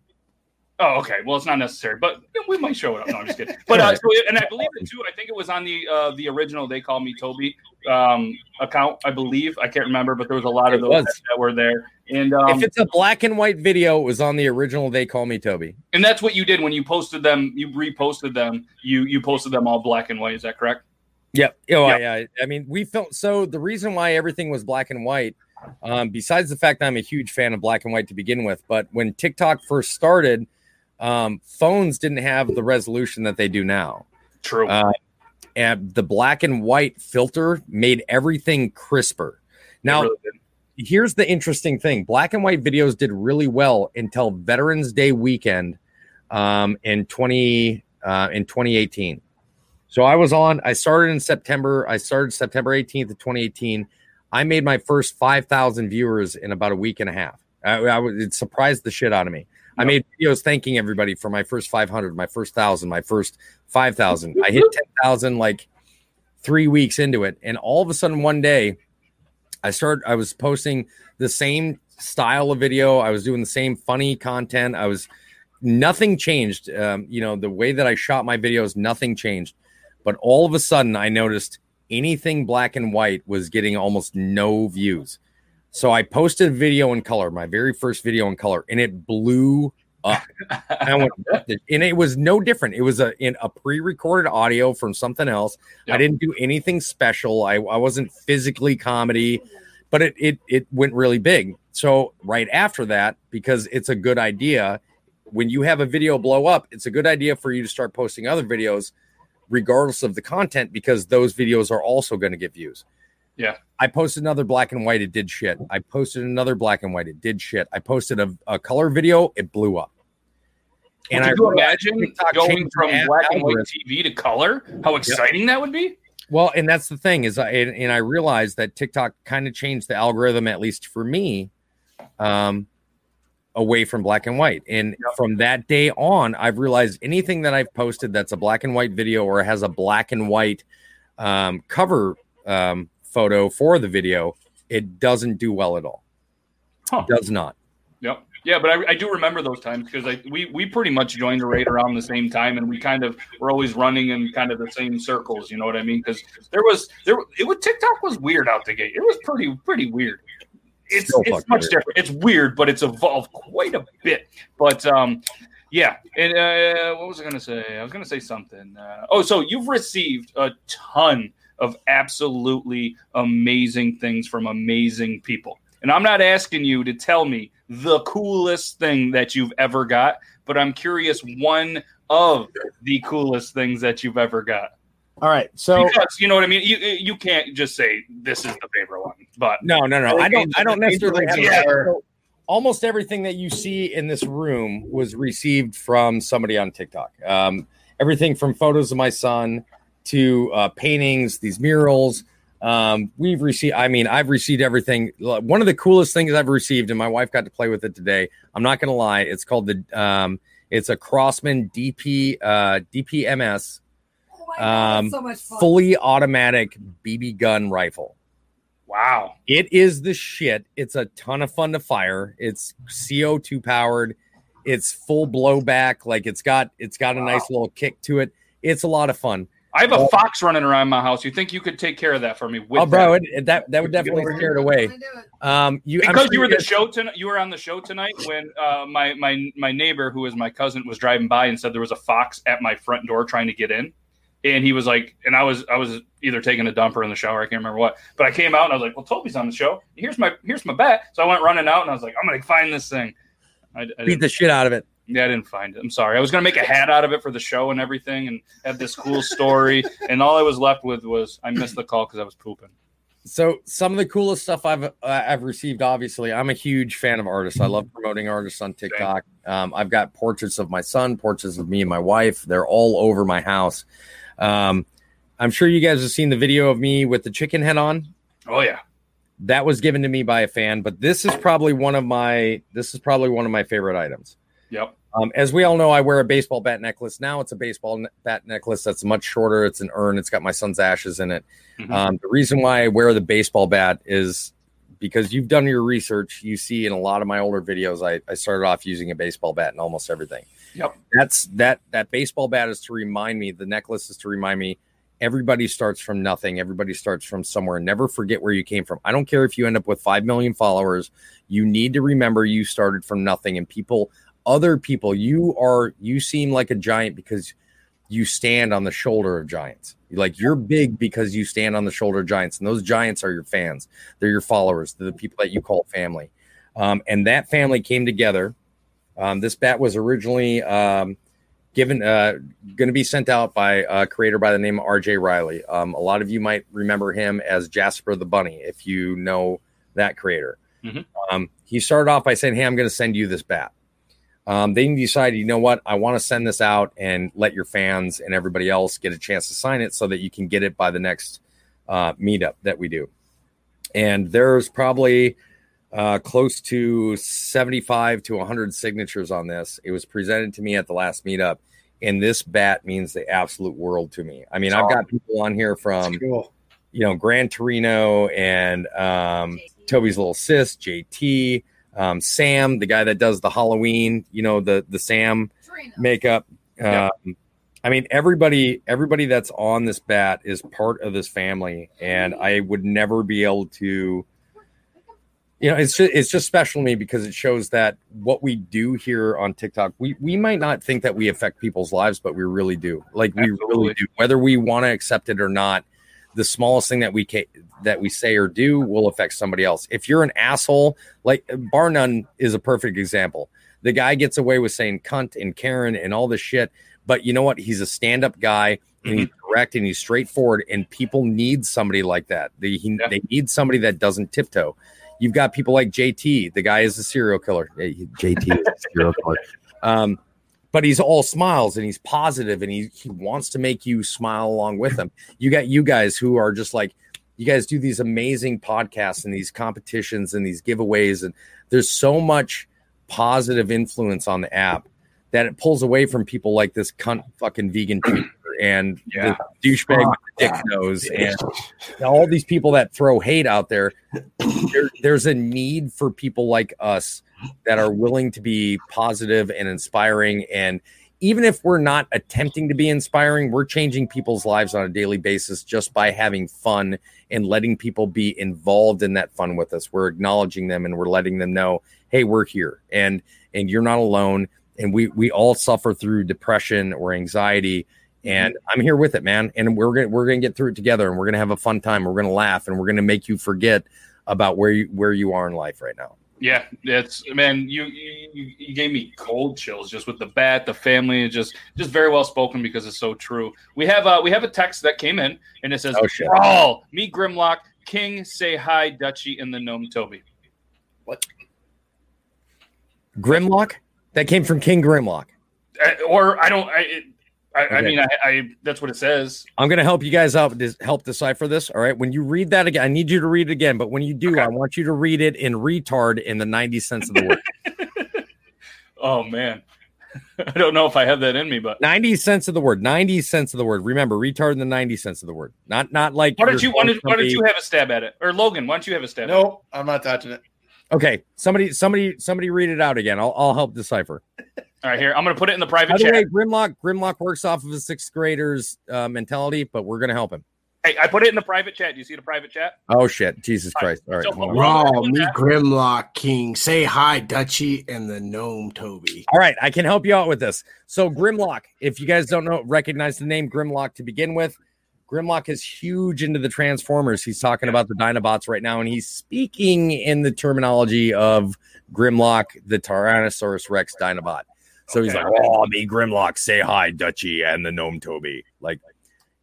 Oh, okay. Well, it's not necessary, but we might show it up. No, I'm just kidding. But uh, so, and I believe it too. I think it was on the uh, the original They Call Me Toby um, account. I believe I can't remember, but there was a lot of it those that, that were there. And um, if it's a black and white video, it was on the original They Call Me Toby. And that's what you did when you posted them. You reposted them. You you posted them all black and white. Is that correct? Yep. Oh, yep. I, I, I mean, we felt so. The reason why everything was black and white. Um, besides the fact that I'm a huge fan of black and white to begin with, but when TikTok first started, um, phones didn't have the resolution that they do now. True. Uh, and the black and white filter made everything crisper. Now, really here's the interesting thing. Black and white videos did really well until Veterans Day weekend um, in twenty uh, in twenty eighteen. So I was on, I started in September. I started September eighteenth of twenty eighteen. I made my first five thousand viewers in about a week and a half. I, I it surprised the shit out of me. Yep. I made videos thanking everybody for my first five hundred, my first one thousand, my first five thousand. I hit ten thousand like three weeks into it. And all of a sudden one day, I started. I was posting the same style of video. I was doing the same funny content. I was nothing changed. Um, you know, the way that I shot my videos, nothing changed. But all of a sudden I noticed anything black and white was getting almost no views. So I posted a video in color, my very first video in color, and it blew up. I went, and it was no different. It was a in a pre-recorded audio from something else. Yep. I didn't do anything special. I, I wasn't physically comedy, but it, it it went really big. So right after that, because it's a good idea, when you have a video blow up, it's a good idea for you to start posting other videos regardless of the content, because those videos are also going to get views. Yeah. I posted another black and white. It did shit. I posted another black and white. It did shit. I posted a, a color video. It blew up. And I imagine going from black and white T V to color, how exciting that would be. Well, and that's the thing is, I, and, and I realized that TikTok kind of changed the algorithm, at least for me, um, away from black and white. And from that day on, I've realized anything that I've posted that's a black and white video or has a black and white um, cover um, photo for the video, it doesn't do well at all. Huh. It does not. Yep. Yeah, but I, I do remember those times because I we we pretty much joined the raid around the same time, and we kind of were always running in kind of the same circles. You know what I mean? Because there was there it was TikTok was weird out the gate. It was pretty pretty weird. It's Still it's much weird. different. It's weird, but it's evolved quite a bit. But um, yeah. And uh, what was I gonna say? I was gonna say something. Uh, oh, so you've received a ton of absolutely amazing things from amazing people, and I'm not asking you to tell me the coolest thing that you've ever got, but I'm curious one of the coolest things that you've ever got. All right, so because, you know what I mean. You you can't just say this is the favorite one, but no, no, no. I don't. I don't necessarily have. Yeah. So almost everything that you see in this room was received from somebody on TikTok. Um, everything from photos of my son to uh, paintings, these murals. Um, we've received. I mean, I've received everything. One of the coolest things I've received, and my wife got to play with it today. I'm not going to lie. It's called the. Um, it's a Crossman D P uh, D P M S. Um, so much fun. Fully automatic B B gun rifle. Wow. It is the shit. It's a ton of fun to fire. It's C O two powered. It's full blowback. Like it's got, it's got wow. a nice little kick to it. It's a lot of fun. I have a oh. fox running around my house. You think you could take care of that for me? With oh, bro, that, it, that, that would definitely scare it away. Um, you, because sure you were the show tonight. You were on the show tonight when uh, my my my neighbor, who is my cousin, was driving by and said there was a fox at my front door trying to get in. And he was like, and I was, I was either taking a dump or in the shower. I can't remember what, but I came out and I was like, well, Toby's on the show. Here's my, here's my bat. So I went running out and I was like, I'm going to find this thing. I, I beat the shit out of it. Yeah, I didn't find it. I'm sorry. I was going to make a hat out of it for the show and everything and have this cool story. And all I was left with was I missed the call because I was pooping. So some of the coolest stuff I've, uh, I've received, obviously, I'm a huge fan of artists. I love promoting artists on TikTok. Um, I've got portraits of my son, portraits of me and my wife. They're all over my house. Um, I'm sure you guys have seen the video of me with the chicken head on. Oh yeah. That was given to me by a fan, but this is probably one of my, this is probably one of my favorite items. Yep. Um, as we all know, I wear a baseball bat necklace. Now it's a baseball ne- bat necklace. That's much shorter. It's an urn. It's got my son's ashes in it. Mm-hmm. Um, the reason why I wear the baseball bat is because you've done your research. You see in a lot of my older videos, I, I started off using a baseball bat in almost everything. Yep. That's that, that baseball bat is to remind me. The necklace is to remind me. Everybody starts from nothing. Everybody starts from somewhere. Never forget where you came from. I don't care if you end up with five million followers. You need to remember you started from nothing. And people, other people, you are, you seem like a giant because you stand on the shoulder of giants. Like, you're big because you stand on the shoulder of giants. And those giants are your fans. They're your followers. They're the people that you call family. Um, and that family came together. Um, this bat was originally... Um, Given uh, going to be sent out by a creator by the name of R J Riley. Um, a lot of you might remember him as Jasper the Bunny, if you know that creator. Mm-hmm. Um, he started off by saying, "Hey, I'm going to send you this bat." Um, then he decided, you know what, I want to send this out and let your fans and everybody else get a chance to sign it so that you can get it by the next uh, meetup that we do. And there's probably Uh, close to seventy-five to one hundred signatures on this. It was presented to me at the last meetup, and this bat means the absolute world to me. I mean, I've got people on here from, cool. you know, Gran Torino and um, Toby's Little Sis, J T, um, Sam, the guy that does the Halloween, you know, the the Sam Torino makeup. Um, yeah. I mean, everybody, everybody that's on this bat is part of this family, and I would never be able to. You know, it's just, it's just special to me because it shows that what we do here on TikTok, we, we might not think that we affect people's lives, but we really do. Like, we Absolutely. really do. Whether we want to accept it or not, the smallest thing that we ca- that we say or do will affect somebody else. If you're an asshole, like, bar none is a perfect example. The guy gets away with saying cunt and Karen and all this shit, but you know what? He's a stand-up guy, and mm-hmm. he's direct, and he's straightforward, and people need somebody like that. They, he, yeah. they need somebody that doesn't tiptoe. You've got people like J T. The guy is a serial killer. J T is a serial killer. Um, but he's all smiles, and he's positive, and he, he wants to make you smile along with him. You got you guys who are just like, you guys do these amazing podcasts and these competitions and these giveaways. And there's so much positive influence on the app that it pulls away from people like this cunt fucking vegan teacher and yeah. the douchebag oh, with the dick nose and all these people that throw hate out there. There, there's a need for people like us that are willing to be positive and inspiring. And even if we're not attempting to be inspiring, we're changing people's lives on a daily basis just by having fun and letting people be involved in that fun with us. We're acknowledging them, and we're letting them know, hey, we're here, and and you're not alone. And we we all suffer through depression or anxiety, and I'm here with it, man. And we're gonna we're gonna get through it together, and we're gonna have a fun time. We're gonna laugh, and we're gonna make you forget about where you where you are in life right now. Yeah, that's man. You you, you gave me cold chills just with the bat, the family, and just just very well spoken because it's so true. We have uh we have a text that came in, and it says, "Oh shit, brawl, me Grimlock King, say hi, Dutchie and the gnome Toby." What? Grimlock. That came from King Grimlock, or I don't. I, I, okay. I mean, I, I that's what it says. I'm going to help you guys out. Help decipher this. All right. When you read that again, I need you to read it again. But when you do, okay. I want you to read it in retard in the ninety cents of the word. Oh man, I don't know if I have that in me, but ninety cents of the word. Ninety cents of the word. Remember, retard in the ninety cents of the word. Not not like. Why don't you? Why did, why did you have a stab at it? Or Logan, why don't you have a stab? No, nope, I'm not touching it. Okay, somebody, somebody, somebody, read it out again. I'll, I'll help decipher. All right, here I'm going to put it in the private By the chat. Way, Grimlock, Grimlock works off of a sixth grader's uh, mentality, but we're going to help him. Hey, I put it in the private chat. Do you see the private chat? Oh shit, Jesus All Christ! All right, so, raw me chat. Grimlock King, say hi, Dutchie and the gnome Toby. All right, I can help you out with this. So Grimlock, if you guys don't know, recognize the name Grimlock to begin with. Grimlock is huge into the Transformers. He's talking about the Dinobots right now, and he's speaking in the terminology of Grimlock, the Tyrannosaurus Rex Dinobot. So okay. he's like, oh, me Grimlock, say hi, Dutchie, and the gnome Toby. Like,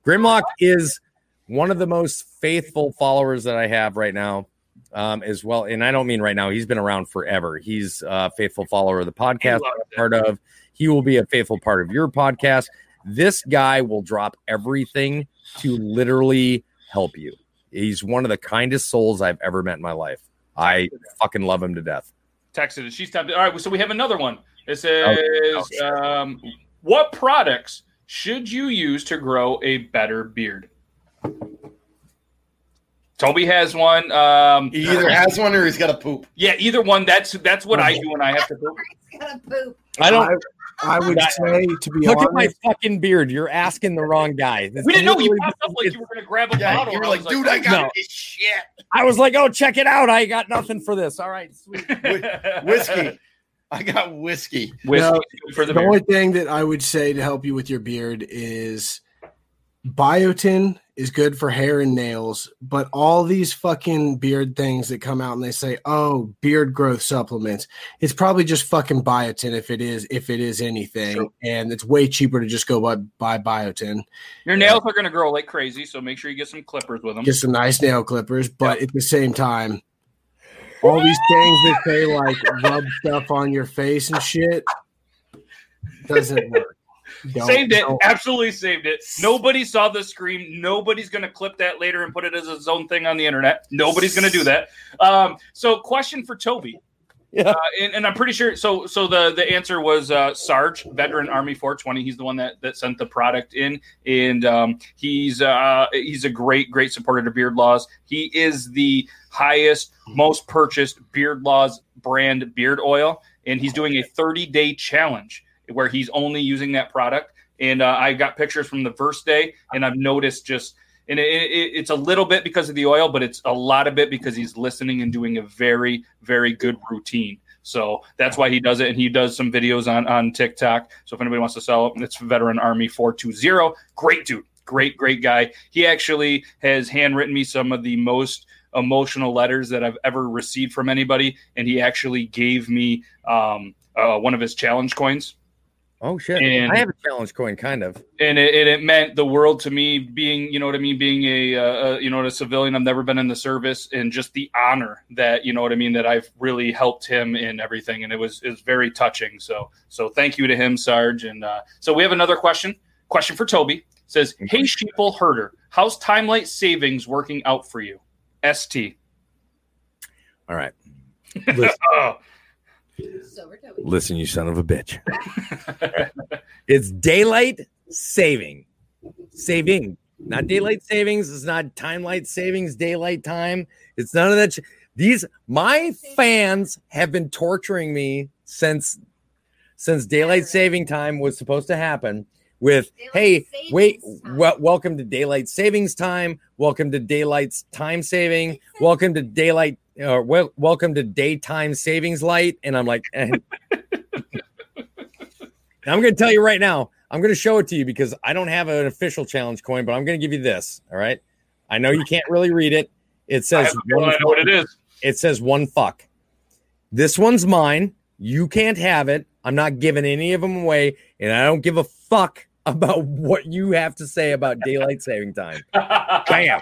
Grimlock is one of the most faithful followers that I have right now um, as well. And I don't mean right now. He's been around forever. He's a faithful follower of the podcast I'm part of. He will be a faithful part of your podcast. This guy will drop everything to literally help you. He's one of the kindest souls I've ever met in my life. I fucking love him to death. Texted it. She's tapped it. All right, so we have another one. It says, okay. um, what products should you use to grow a better beard? Toby has one. Um, he either has one or he's got to poop. Yeah, either one. That's that's what I do when I have to poop. He's got to poop. I don't. I, I would I, say to be look honest. Look at my fucking beard. You're asking the wrong guy. That's we didn't know you popped up like you were going to grab a yeah, bottle. You were like, dude, like, I got no. this shit. I was like, oh, check it out. I got nothing for this. All right, sweet. Whiskey. I got whiskey. Whiskey now, for the, the only thing that I would say to help you with your beard is biotin is good for hair and nails, but all these fucking beard things that come out and they say, oh, beard growth supplements, it's probably just fucking biotin if it is if it is anything. Sure. And it's way cheaper to just go buy, buy biotin. Your nails uh, are going to grow like crazy, so make sure you get some clippers with them. Get some nice nail clippers, but yep. At the same time, all these things that they like rub stuff on your face and shit doesn't work. Don't, saved it. Don't. Absolutely saved it. Nobody saw the scream. Nobody's going to clip that later and put it as its own thing on the internet. Nobody's going to do that. Um, so question for Toby. Yeah. Uh, and, and I'm pretty sure. So so the, the answer was uh, Sarge, veteran Army four twenty. He's the one that, that sent the product in. And um, he's uh, he's a great, great supporter to Beard Laws. He is the highest, most purchased Beard Laws brand beard oil. And he's doing a thirty-day challenge where he's only using that product. And uh, I got pictures from the first day, and I've noticed just, and it, it, it's a little bit because of the oil, but it's a lot of it because he's listening and doing a very, very good routine. So that's why he does it. And he does some videos on, on TikTok. So if anybody wants to sell it, it's Veteran Army four twenty. Great dude. Great, great guy. He actually has handwritten me some of the most emotional letters that I've ever received from anybody. And he actually gave me um, uh, one of his challenge coins. Oh, shit. And I have a challenge coin, kind of. And it, it, it meant the world to me being, you know what I mean, being a, uh, you know, a civilian. I've never been in the service, and just the honor that, you know what I mean, that I've really helped him in everything. And it was, it was very touching. So so thank you to him, Sarge. And uh, so we have another question. Question for Toby. It says, hey, Sheeple Herder, how's Timelight Savings working out for you? S T. All right. Oh. Listen, you son of a bitch. It's daylight saving. Saving. Not daylight savings. It's not time light savings, daylight time. It's none of that. Sh- These, my fans have been torturing me since since daylight saving time was supposed to happen with, daylight hey, wait, w- welcome to daylight savings time. Welcome to daylight time saving. Welcome to daylight Uh, well, welcome to daytime savings light. And I'm like, eh. I'm going to tell you right now, I'm going to show it to you because I don't have an official challenge coin, but I'm going to give you this. All right. I know you can't really read it. It says, I one I know what it is. It says one fuck. This one's mine. You can't have it. I'm not giving any of them away. And I don't give a fuck about what you have to say about daylight saving time. Bam.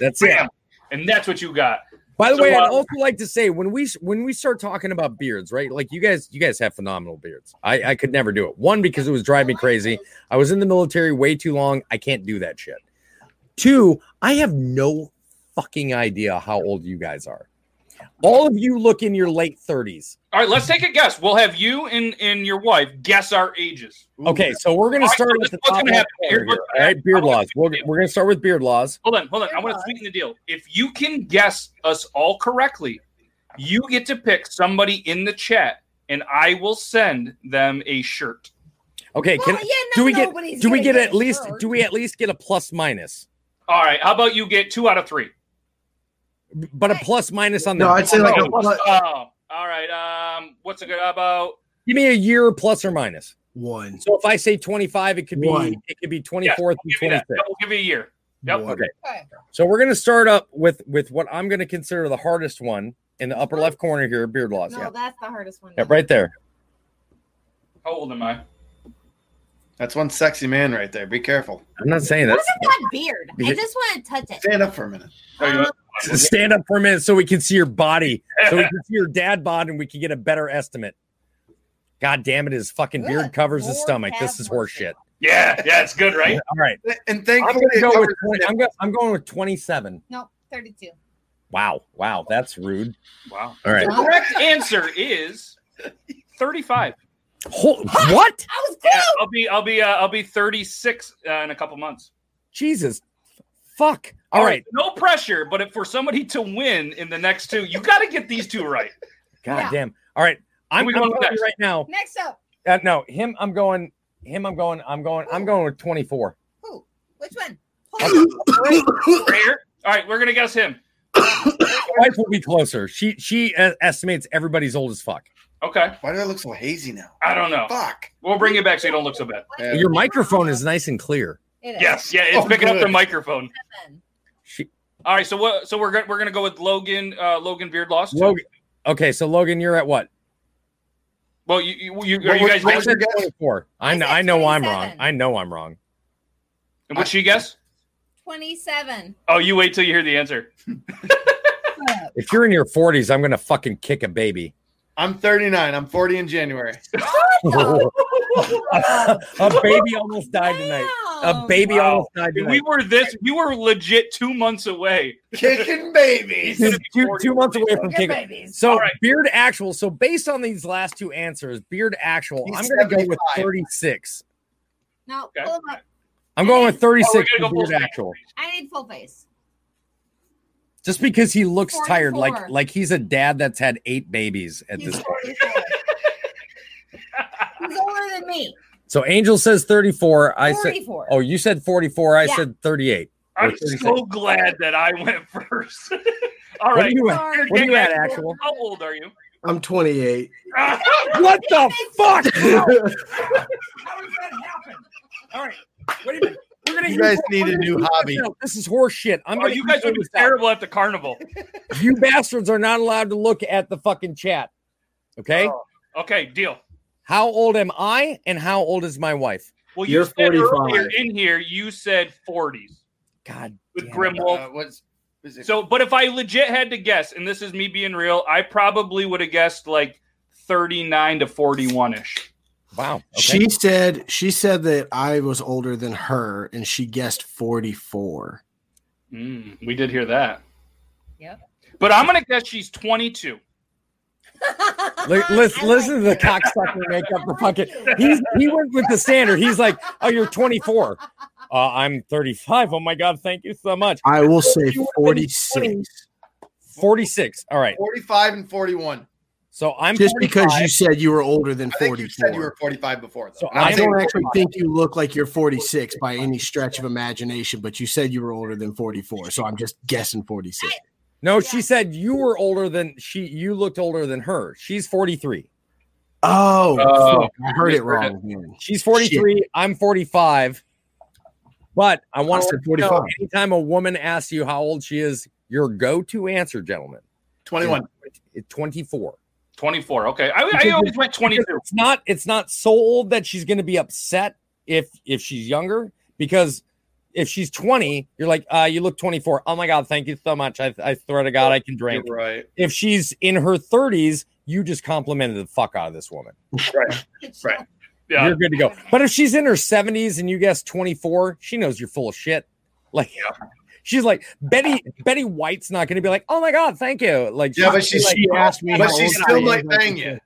That's Bam. It. And that's what you got. By the so, way, I'd uh, also like to say when we when we start talking about beards, right? Like you guys, you guys have phenomenal beards. I, I could never do it. One, because it was driving me crazy. I was in the military way too long. I can't do that shit. Two, I have no fucking idea how old you guys are. All of you look in your late thirties. All right, let's take a guess. We'll have you and, and your wife guess our ages. Ooh. Okay, so we're going to start right, so with the top gonna here. All right, Beard Laws. We're, we're going to start with Beard Laws. Hold on, hold on. I want to sweeten the deal. If you can guess us all correctly, you get to pick somebody in the chat, and I will send them a shirt. Okay, well, can yeah, no, do we get do we get, get at least shirt. do we at least get a plus minus? All right, how about you get two out of three? But a plus minus on the no, I'd say like oh, a plus. Oh, all right. Um, what's a good about? Give me a year plus or minus one. So if I say twenty-five, it could be one. It could be twenty-four yes, through twenty-six. We'll give you a year. Yep. Okay. okay. So we're gonna start up with with what I'm gonna consider the hardest one in the upper left corner here, Beard Laws. No, yeah. That's the hardest one. Yeah, right there. How old am I? That's one sexy man right there. Be careful. I'm not saying that. What is that beard? I just want to touch it. Stand up for a minute. Um, Stand up for a minute so we can see your body. So we can see your dad bod and we can get a better estimate. God damn it, his fucking beard covers his stomach. This is horse shit. Yeah, yeah, it's good, right? All right. And thankfully, I'm, go with twenty, I'm, go, I'm going with twenty-seven. No, thirty-two. Wow. Wow, that's rude. Wow. All right. The correct answer is thirty-five. Whole, what? I was yeah, I'll be I'll be uh, I'll be thirty-six uh, in a couple months. Jesus, fuck! All, All right. right. No pressure, but if for somebody to win in the next two, you got to get these two right. God yeah. damn. All right. I'm going right now. Next up. Uh, no, him, I'm going. Him, I'm going. I'm going. Ooh. I'm going with twenty-four. Who? Which one? Right All right. We're going to guess him. My wife will be closer. She she estimates everybody's old as fuck. Okay. Why do I look so hazy now? I don't know. Fuck. We'll bring it back so you don't look so bad. Yeah. Your microphone is nice and clear. It is. Yes. Yeah. It's oh, picking good. up the microphone. She... All right. So what? So we're gonna we're gonna go with Logan. Uh, Logan Beard Laws. Logan. Okay. So Logan, you're at what? Well, you you, you, well, are you guys I said twenty-four. I know. I know I'm wrong. I know I'm wrong. And what'd she guess? twenty-seven. Oh, you wait till you hear the answer. If you're in your forties, I'm gonna fucking kick a baby. I'm thirty-nine. I'm forty in January. A baby almost died tonight. A baby wow. almost died tonight. We were this. We were legit two months away. Kicking babies. two, two months away from kicking babies. So right. Beard Actual. So based on these last two answers, Beard Actual, he's I'm going to go with thirty-six. No, okay. pull him up. I'm going with thirty-six. Oh, go Beard Actual. I need full face. Just because he looks forty-four. Tired, like like he's a dad that's had eight babies at he's this forty-four. Point. He's older than me. So Angel says thirty-four. I forty-four. Said, oh, you said forty-four. I yeah. said thirty-eight. I'm so glad that I went first. All right. What are you, what are you at, Actual? How old are you? I'm twenty-eight. What the fuck? How did that happen? All right. Wait a minute. We're gonna you guys need a new hobby. Out. This is horse shit. I'm oh, you guys would be terrible out. At the carnival. You bastards are not allowed to look at the fucking chat. Okay? Oh. Okay, deal. How old am I and how old is my wife? Well, you You're said forty-five. Earlier in here, you said forties. God with Grimwolf. Uh, what's, what's it? So, but if I legit had to guess, and this is me being real, I probably would have guessed like thirty-nine to forty-one-ish. Wow. Okay. She said she said that I was older than her, and she guessed forty-four. Mm, we did hear that. Yep. But I'm gonna guess she's twenty-two. listen, listen to the cocksucker make up the fucking. He's he went with the standard. He's like, oh, you're twenty-four. Uh, I'm thirty-five. Oh my god, thank you so much. I will say forty-six. forty-six. All right. forty-five and forty-one. So I'm just forty-five. Because you said you were older than forty-four. I think you said you were forty-five before, though. So I don't actually think you look like you're forty-six by any stretch of imagination, but you said you were older than forty-four, so I'm just guessing forty-six. No, she said you were older than she. You looked older than her. She's forty-three. Oh, oh I heard it wrong. Man. She's forty-three. Shit. I'm forty-five. But I want to say know, anytime a woman asks you how old she is, your go-to answer, gentlemen, twenty-one, yeah. twenty-four. twenty-four. Okay. I, I always went twenty-two. It's not, it's not so old that she's going to be upset if, if she's younger, because if she's twenty, you're like, uh, you look twenty-four. Oh my God. Thank you so much. I, I swear to God, I can drink. You're right. If she's in her thirties, you just complimented the fuck out of this woman. Right. Right. Yeah. You're good to go. But if she's in her seventies and you guess twenty-four, she knows you're full of shit. Like, yeah. She's like Betty. Betty White's not going to be like, "Oh my God, thank you." Like, yeah, but she, like, she asked me, but she's still like, "Thank you."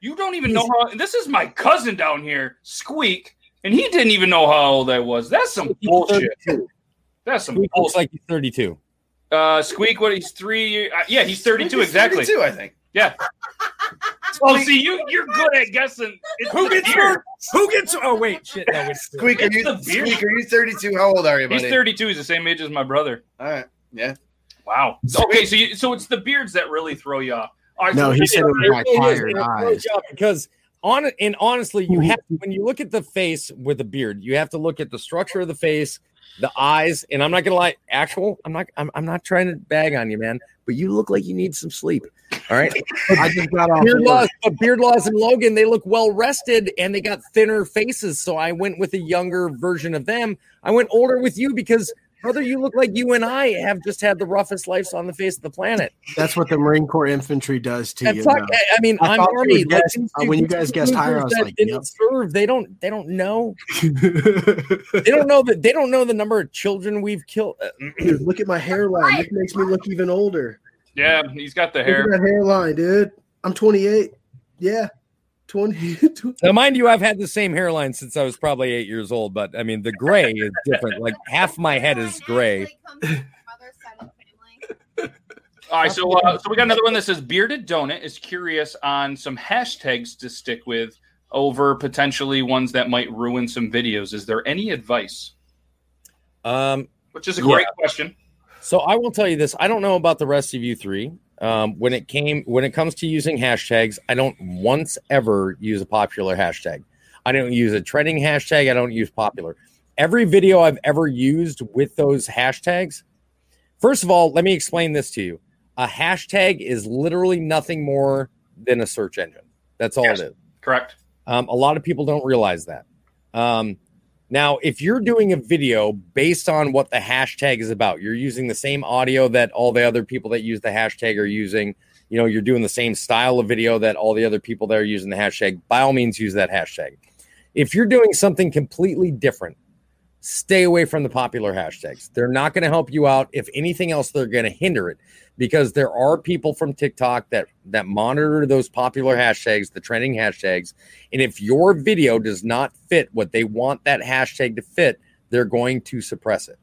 You don't even know how. This is my cousin down here, Squeak, and he didn't even know how old I was. That's some bullshit. That's some bullshit. Like he's thirty-two. Uh, Squeak, what? He's three. Uh, yeah, he's thirty-two exactly. thirty-two, I think. Yeah. Oh, see, you, you're good at guessing. It's who gets hurt? Who gets? Oh, wait, shit. No, Squeak, are you, Squeak, are you thirty-two? How old are you, buddy? He's thirty-two. He's the same age as my brother. All right. Yeah. Wow. Okay, so you, so it's the beards that really throw you off. All right, no, so he said it with my tired eyes. Because, on, and honestly, you have when you look at the face with a beard, you have to look at the structure of the face, the eyes, and I'm not going to lie, Actual, I'm not I'm, I'm not trying to bag on you, man, but you look like you need some sleep. All right. I just got off. Beard Laws, but Beard Laws and Logan, they look well rested and they got thinner faces. So I went with a younger version of them. I went older with you because, brother, you look like you and I have just had the roughest lives on the face of the planet. That's what the Marine Corps infantry does to That's you. Like, I mean, I I'm Army. Like, uh, when you guys guessed higher, I was like, yep. serve, they don't. They don't know. They don't know that. They don't know the number of children we've killed. Dude, look at my hairline. It makes me look even older. Yeah, he's got the hair. Look at that hairline, dude. I'm twenty-eight. Yeah. twenty, twenty. Now, mind you, I've had the same hairline since I was probably eight years old, but I mean, the gray is different. Like half my head is gray. All right, so uh, so we got another one that says Bearded Donut is curious on some hashtags to stick with over potentially ones that might ruin some videos. Is there any advice? Um, Which is a great yeah. question. So I will tell you this. I don't know about the rest of you three. Um, when it came, when it comes to using hashtags, I don't once ever use a popular hashtag. I don't use a trending hashtag. I don't use popular. Every video I've ever used with those hashtags. First of all, let me explain this to you. A hashtag is literally nothing more than a search engine. That's all yes, it is. Correct. Um, a lot of people don't realize that. Um, now, if you're doing a video based on what the hashtag is about, you're using the same audio that all the other people that use the hashtag are using. You know, you're doing the same style of video that all the other people that are using the hashtag. By all means, use that hashtag. If you're doing something completely different, stay away from the popular hashtags. They're not going to help you out. If anything else, they're going to hinder it because there are people from TikTok that, that monitor those popular hashtags, the trending hashtags. And if your video does not fit what they want that hashtag to fit, they're going to suppress it.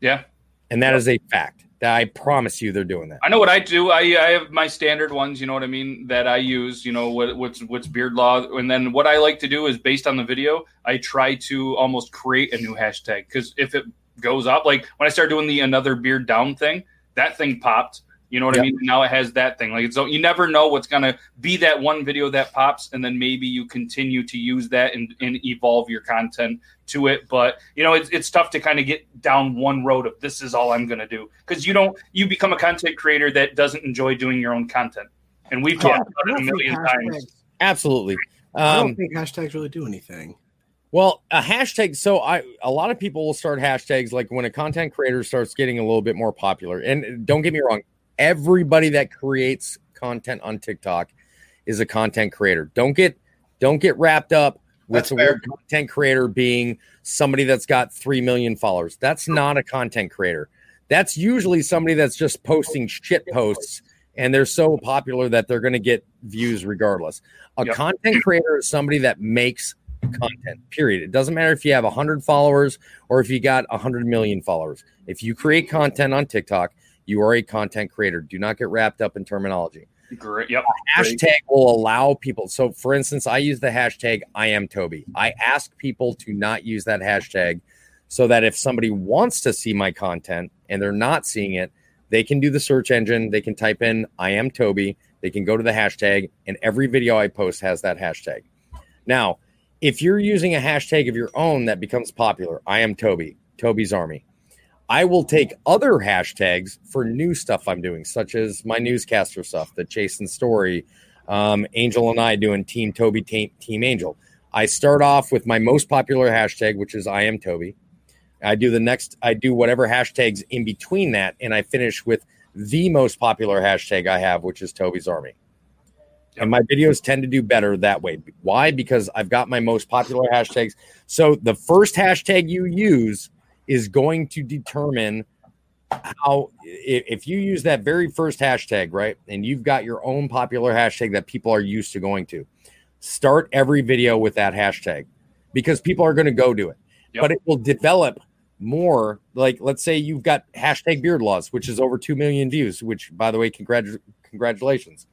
Yeah. And that yeah. is a fact. I promise you they're doing that. I know what I do. I, I have my standard ones, you know what I mean, that I use, you know, what, what's what's Beard Law. And then what I like to do is based on the video, I try to almost create a new hashtag. Because if it goes up, like when I started doing the another beard down thing, that thing popped. You know what yep. I mean? Now it has that thing. Like it's you never know what's going to be that one video that pops, and then maybe you continue to use that and, and evolve your content to it. But, you know, it's it's tough to kind of get down one road of this is all I'm going to do because you don't you become a content creator that doesn't enjoy doing your own content. And we've talked yeah, about it a million hashtags. times. Absolutely. Um, I don't think hashtags really do anything. Well, a hashtag. So I, a lot of people will start hashtags like when a content creator starts getting a little bit more popular. And don't get me wrong. Everybody that creates content on TikTok is a content creator. Don't get don't get wrapped up with the word content creator being somebody that's got three million followers. That's not a content creator. That's usually somebody that's just posting shit posts and they're so popular that they're going to get views regardless. A yep. content creator is somebody that makes content, period. It doesn't matter if you have one hundred followers or if you got one hundred million followers. If you create content on TikTok, you are a content creator. Do not get wrapped up in terminology. Great. Yep. A hashtag will allow people. So, for instance, I use the hashtag I am Toby. I ask people to not use that hashtag so that if somebody wants to see my content and they're not seeing it, they can do the search engine. They can type in I am Toby. They can go to the hashtag, and every video I post has that hashtag. Now, if you're using a hashtag of your own that becomes popular, I am Toby, Toby's Army. I will take other hashtags for new stuff I'm doing, such as my newscaster stuff, the Chase and Story, um, Angel and I doing Team Toby, team, team Angel. I start off with my most popular hashtag, which is I am Toby. I do the next, I do whatever hashtags in between that, and I finish with the most popular hashtag I have, which is Toby's Army. And my videos tend to do better that way. Why? Because I've got my most popular hashtags. So the first hashtag you use is going to determine how, if you use that very first hashtag, right, and you've got your own popular hashtag that people are used to going to, start every video with that hashtag because people are going to go to it. Yep. But it will develop more. Like, let's say you've got hashtag Beard Laws, which is over two million views, which, by the way, congrats, congratulations.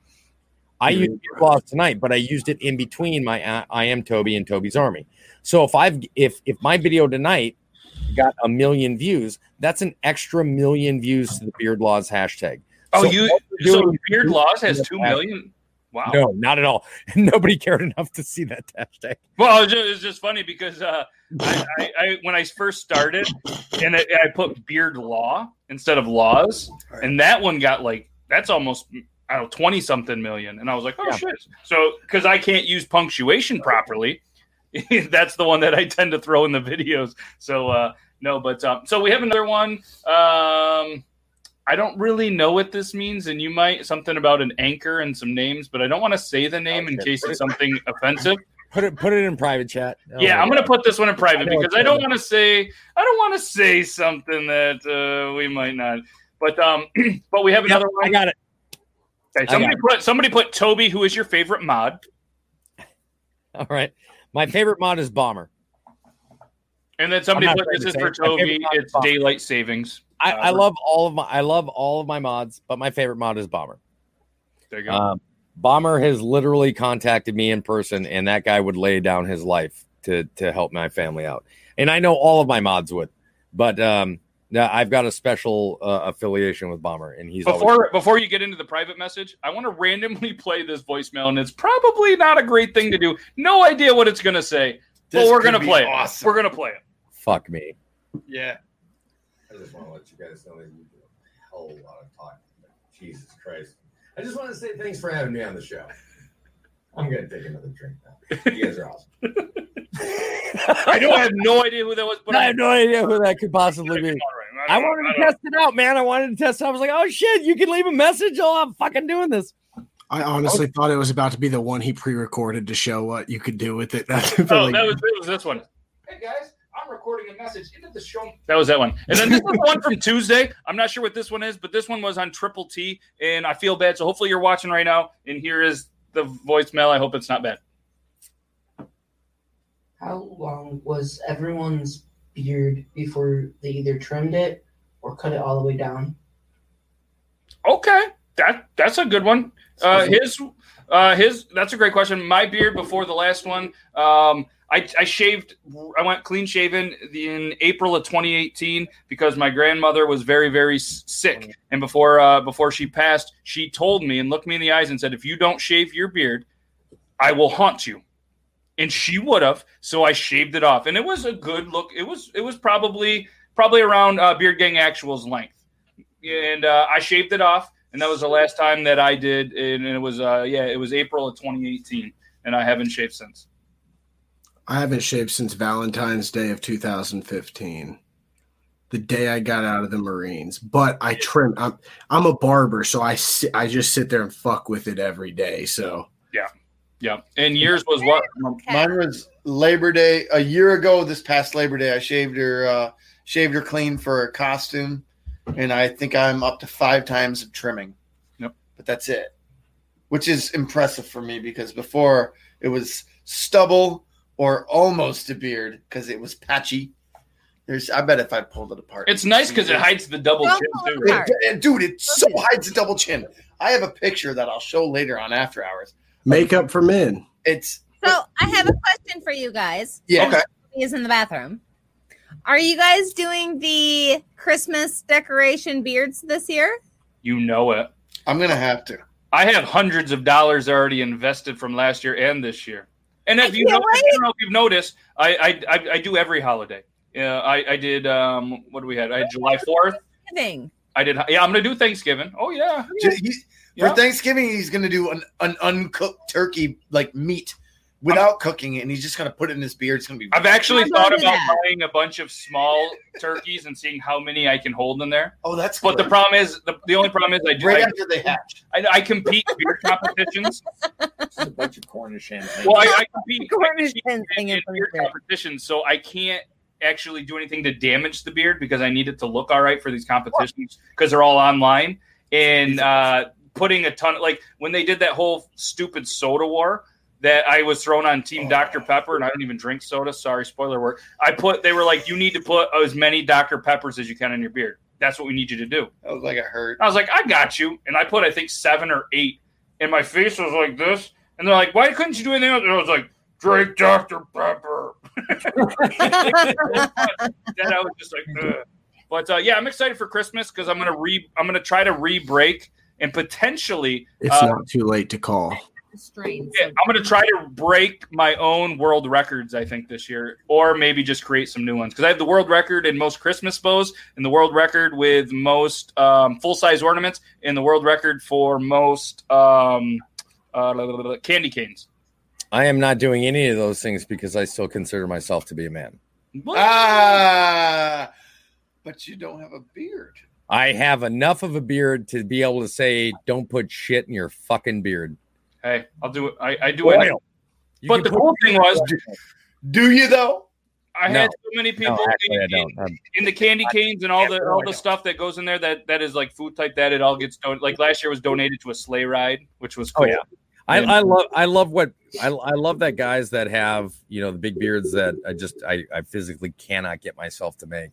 I used Beard Laws tonight, but I used it in between my I, I am Toby and Toby's Army. So if I've if if my video tonight got a million views, that's an extra million views to the Beard Laws hashtag. Oh, so you so Beard Laws has two million? Wow. No, not at all. Nobody cared enough to see that hashtag. Well, it's just, it just funny because uh, I, I, I when I first started, and I, I put Beard Law instead of Laws, and that one got like, that's almost, I don't know, twenty-something million. And I was like, oh, yeah. shit. So, because I can't use punctuation properly, that's the one that I tend to throw in the videos. So, uh, no, but um, so we have another one. Um, I don't really know what this means, and you might something about an anchor and some names, but I don't want to say the name in case it's something offensive. Put it, put it in private chat. Oh, yeah, I'm going to put this one in private I because I don't want to say, I don't want to say something that uh, we might not. But um, but we have another yep, one. I got it. Okay, somebody got put it. somebody put Toby, who is your favorite mod. All right. My favorite mod is Bomber. And then somebody put this is for Toby. It's Daylight Savings. I, I love all of my I love all of my mods, but my favorite mod is Bomber. There you go. Um, Bomber has literally contacted me in person, and that guy would lay down his life to to help my family out. And I know all of my mods would, but um, I've got a special uh, affiliation with Bomber, and he's before always- before you get into the private message, I want to randomly play this voicemail, and it's probably not a great thing to do. No idea what it's going to say, this but we're going to play awesome. it. We're going to play it. Fuck me. Yeah. I just want to let you guys know that you do a hell of a lot of talking. Jesus Christ. I just want to say thanks for having me on the show. I'm going to take another drink now. You guys are awesome. I don't I have no idea who that was. But I have no idea who that could possibly be. Right. I, I wanted I to test it out, man. I wanted to test it out. I was like, oh, shit, you can leave a message? Oh, I'm fucking doing this. I honestly okay. thought it was about to be the one he pre-recorded to show what you could do with it. That's oh, like, that was, it was this one. Hey, guys. I'm recording a message into the show. That was that one. And then this was the one from Tuesday. I'm not sure what this one is, but this one was on Triple T, and I feel bad. So hopefully you're watching right now, and here is the voicemail. I hope it's not bad. How long was everyone's beard before they either trimmed it or cut it all the way down? Okay. That That's a good one. Uh, his, uh, his. That's a great question. My beard before the last one, um, I, I shaved, I went clean shaven in April of twenty eighteen because my grandmother was very, very sick. And before uh, before she passed, she told me and looked me in the eyes and said, if you don't shave your beard, I will haunt you. And she would have. So I shaved it off. And it was a good look. It was it was probably probably around uh, Beard Gang Actual's length. And uh, I shaved it off. And that was the last time that I did. And it was, uh, yeah, it was April of twenty eighteen. And I haven't shaved since. I haven't shaved since Valentine's Day of two thousand fifteen, the day I got out of the Marines. But I trim. I'm I'm a barber, so I sit, I just sit there and fuck with it every day. So yeah, yeah. And yours was what? Okay. Mine was Labor Day a year ago. This past Labor Day, I shaved her uh, shaved her clean for a costume, and I think I'm up to five times of trimming. Yep. But that's it, which is impressive for me because before it was stubble. Or almost a beard because it was patchy. There's, I bet if I pulled it apart, it's nice because it hides the double Don't chin, too. It, it, dude. It so hides the double chin. I have a picture that I'll show later on After Hours. Makeup for men. It's so. I have a question for you guys. Yeah, okay. He's in the bathroom. Are you guys doing the Christmas decoration beards this year? You know it. I'm gonna have to. I have hundreds of dollars already invested from last year and this year. And if you noticed, I don't know if you've noticed, I I, I, I do every holiday. Uh, I I did um what do we had? I had July fourth. Thanksgiving. I did yeah. I'm gonna do Thanksgiving. Oh yeah. yeah. For yeah. Thanksgiving, he's gonna do an, an uncooked turkey like meat without I'm, cooking it, and he's just gonna put it in his beard. It's gonna be. I've actually thought about that. Buying a bunch of small turkeys and seeing how many I can hold in there. Oh, that's. But good. the problem is the, the only problem is I do. Right I, after they hatch, I, I compete beard competitions. Just a bunch of Cornish hens. Well, I, I compete, Cornish I compete in, in beard competitions, so I can't actually do anything to damage the beard because I need it to look all right for these competitions because they're all online. And uh, putting a ton, like when they did that whole stupid soda war that I was thrown on Team oh. Doctor Pepper, and I don't even drink soda. Sorry, spoiler alert. I put, they were like, you need to put as many Doctor Peppers as you can on your beard. That's what we need you to do. That was like a hurt. I was like, I got you. And I put, I think, seven or eight. And my face was like this. And they're like, why couldn't you do anything else? And I was like, drink Doctor Pepper. Then I was just like, ugh. But uh, yeah, I'm excited for Christmas because I'm gonna re I'm gonna try to re-break and potentially it's uh, not too late to call. Yeah, I'm gonna try to break my own world records, I think, this year, or maybe just create some new ones because I have the world record in most Christmas bows, and the world record with most um, full-size ornaments, and the world record for most um, uh, candy canes. I am not doing any of those things because I still consider myself to be a man. Ah, but you don't have a beard. I have enough of a beard to be able to say, "Don't put shit in your fucking beard." Hey, I'll do it. I, I do it. But the cool thing was, do you though? I no, had so many people no, actually, in, in, um, in the candy canes and all the all the stuff that goes in there that, that is like food type that it all gets donated. Like last year was donated to a sleigh ride, which was cool. Oh, yeah. I, I love I love what I, I love that guys that have, you know, the big beards that I just I, I physically cannot get myself to make.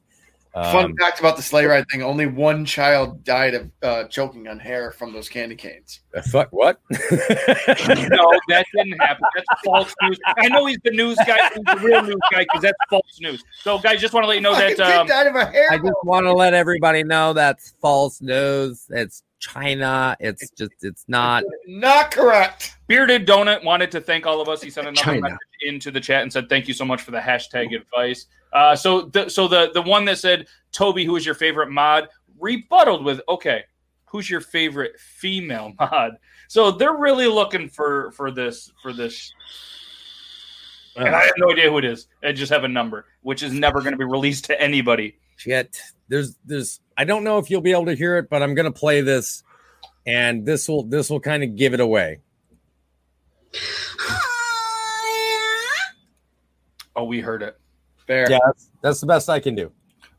Um, Fun fact about the sleigh ride thing: only one child died of uh, choking on hair from those candy canes. Uh, fuck what? No, that didn't happen. That's false news. I know he's the news guy, he's the real news guy, because that's false news. So, guys, just want to let you know that um, died of a hair. I just want to let everybody know that's false news. It's China. It's just, it's not not correct. Bearded Donut wanted to thank all of us. He sent another China. message into the chat and said, "Thank you so much for the hashtag advice." Uh, so, the, so the the one that said, "Toby, who is your favorite mod?" rebutted with, "Okay, who's your favorite female mod?" So they're really looking for for this for this. Uh, and I have no idea who it is. I just have a number, which is never going to be released to anybody. Shit. There's, there's, I don't know if you'll be able to hear it, but I'm going to play this, and this will, this will kind of give it away. Oh, we heard it. Fair. Yeah, that's, that's the best I can do.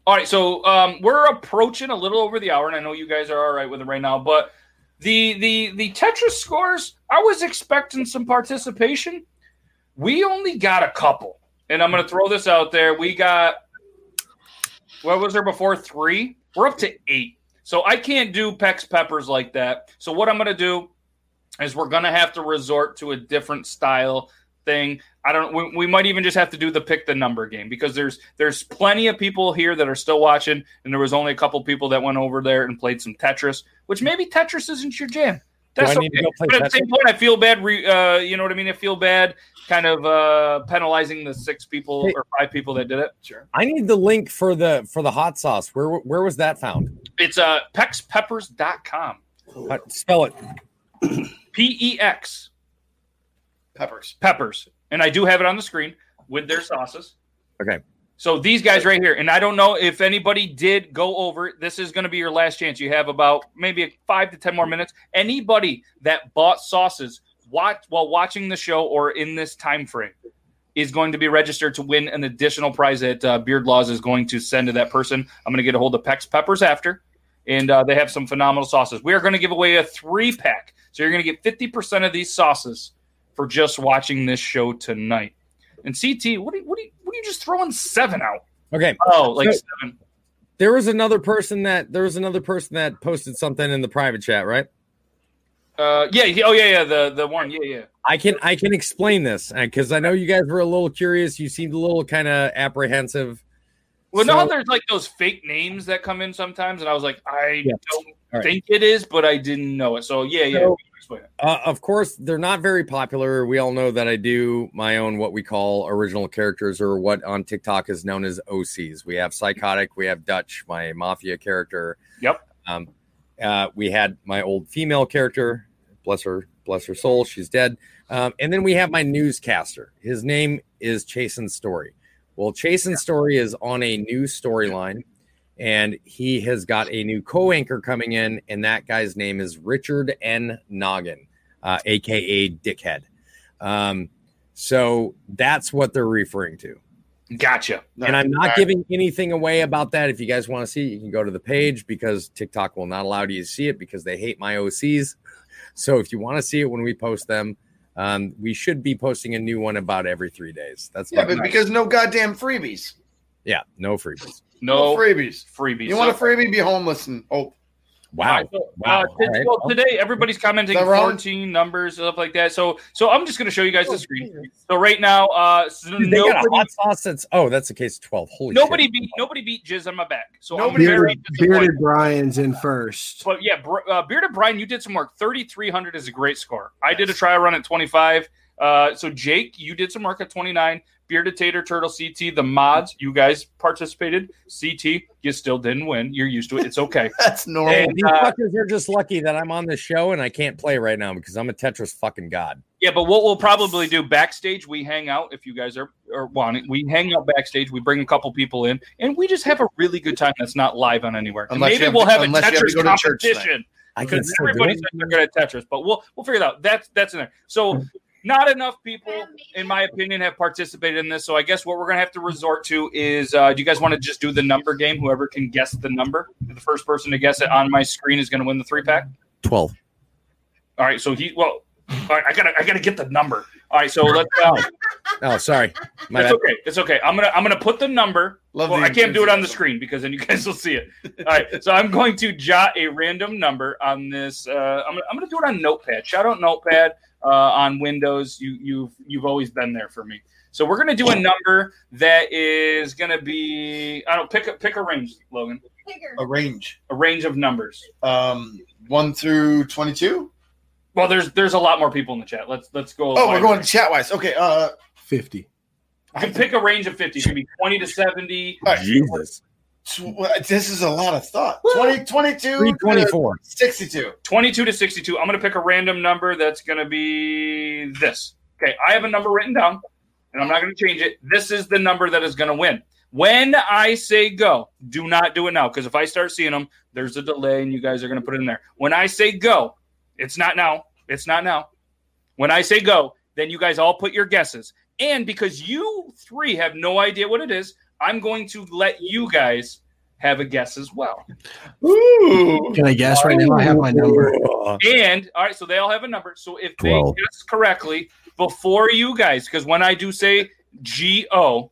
All right. So um, we're approaching a little over the hour, and I know you guys are all right with it right now, but the, the, the Tetris scores, I was expecting some participation. We only got a couple, and I'm going to throw this out there. We got, what was there before? Three? We're up to eight. So I can't do Pex Peppers like that. So what I'm going to do is we're going to have to resort to a different style thing. I don't. We, we might even just have to do the pick the number game, because there's there's plenty of people here that are still watching, and there was only a couple people that went over there and played some Tetris, which maybe Tetris isn't your jam. That's okay. But at the same point, I feel bad. Re, uh, you know what I mean? I feel bad kind of uh, penalizing the six people hey, or five people that did it. Sure. I need the link for the for the hot sauce. Where where was that found? It's uh, pex peppers dot com. Uh, spell it. P E X. Peppers. Peppers. And I do have it on the screen with their sauces. Okay. So these guys right here, and I don't know if anybody did go over, this is going to be your last chance. You have about maybe five to ten more minutes. Anybody that bought sauces watch, while watching the show or in this time frame is going to be registered to win an additional prize that uh, Beard Laws is going to send to that person. I'm going to get a hold of Pex Peppers after, and uh, they have some phenomenal sauces. We are going to give away a three-pack, so you're going to get fifty percent of these sauces for just watching this show tonight. And C T, what do you, what do you, what are you just throwing seven out? Okay. Oh, like so, seven. There was another person that there was another person that posted something in the private chat, right? Uh, yeah. Oh, yeah, yeah. The the one, yeah, yeah. I can I can explain this because I know you guys were a little curious. You seemed a little kind of apprehensive. Well, so, no, there's like those fake names that come in sometimes, and I was like, I yeah. don't right. think it is, but I didn't know it. So yeah, so, yeah. Uh, of course, they're not very popular. We all know that I do my own what we call original characters, or what on TikTok is known as O Cs. We have Psychotic. We have Dutch, my mafia character. Yep. Um, uh, we had my old female character. Bless her. Bless her soul. She's dead. Um, and then we have my newscaster. His name is Chasen Story. Well, Chasen Story is on a new storyline, and he has got a new co-anchor coming in, and that guy's name is Richard N. Noggin, uh, a k a. Dickhead. Um, so that's what they're referring to. Gotcha. No, and I'm not right. giving anything away about that. If you guys want to see it, you can go to the page, because TikTok will not allow you to see it because they hate my O Cs. So if you want to see it when we post them, um, we should be posting a new one about every three days. That's yeah, but nice. Because no goddamn freebies. Yeah, no freebies. No, no freebies. Freebies. You want a freebie? Be homeless and oh, wow! So, wow. Uh, today, well, today everybody's commenting quarantine numbers and stuff like that. So, so I'm just going to show you guys the screen. So right now, uh, so dude, nobody, they got a hot sauce. That's oh, that's a case of twelve. Holy nobody shit. beat nobody beat Jizz on my back. So nobody Bearded, Bearded Brian's in first. But yeah, uh, Bearded Brian, you did some work. thirty-three hundred is a great score. I did a try run at twenty-five. Uh, so Jake, you did some work at twenty-nine. Bearded Tater, Turtle, C T, the mods, you guys participated. C T, you still didn't win. You're used to it. It's okay. That's normal. And, These uh, fuckers are just lucky that I'm on this show and I can't play right now because I'm a Tetris fucking god. Yeah, but what we'll probably do backstage, we hang out if you guys are, are wanting. We hang out backstage. We bring a couple people in, and we just have a really good time that's not live on anywhere. Maybe have we'll to, have a Tetris have competition. I can still everybody says they're good at Tetris, but we'll we'll figure it out. That's that's in there. So. Not enough people, in my opinion, have participated in this. So I guess what we're going to have to resort to is, uh, do you guys want to just do the number game? Whoever can guess the number, the first person to guess it on my screen is going to win the three-pack? twelve. All right. So he – well, All right, I gotta, I gotta get the number. All right, so let's. Uh, oh, sorry. My it's bad. okay. It's okay. I'm gonna, I'm gonna put the number. Love well, the I can't do it on the screen because then you guys will see it. All right, so I'm going to jot a random number on this. Uh, I'm, I'm gonna do it on Notepad. Shout out Notepad uh, on Windows. You, you've, you've always been there for me. So we're gonna do a number that is gonna be. I don't pick a pick a range, Logan. A range. A range of numbers. Um, one through twenty-two. Well, there's there's a lot more people in the chat. Let's let's go. Oh, we're going chat wise. Okay, uh, fifty. I can pick a range of fifty. It could be twenty to seventy. Right. Jesus, this is a lot of thought. twenty, twenty-two, twenty-four, sixty-two, twenty-two to sixty-two. I'm gonna pick a random number that's gonna be this. Okay, I have a number written down, and I'm not gonna change it. This is the number that is gonna win. When I say go, do not do it now because if I start seeing them, there's a delay, and you guys are gonna put it in there. When I say go. It's not now. It's not now. When I say go, then you guys all put your guesses. And because you three have no idea what it is, I'm going to let you guys have a guess as well. Ooh. Can I guess right now? I have my number. And, all right, so they all have a number. So if they Whoa. guess correctly before you guys, because when I do say G O,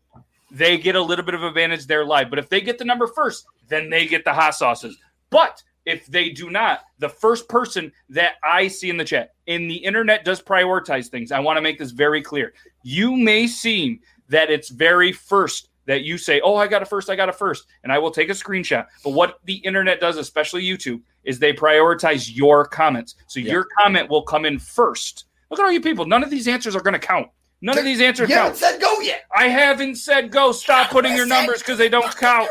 they get a little bit of advantage there live. But if they get the number first, then they get the hot sauces. But if they do not, the first person that I see in the chat, and the internet does prioritize things. I want to make this very clear. You may seem that it's very first that you say, oh, I got a first, I got a first, and I will take a screenshot. But what the internet does, especially YouTube, is they prioritize your comments. So yeah. your comment will come in first. Look at all you people. None of these answers are going to count. None They're, of these answers you count. You haven't said go yet. I haven't said go. Stop putting your numbers because they don't count.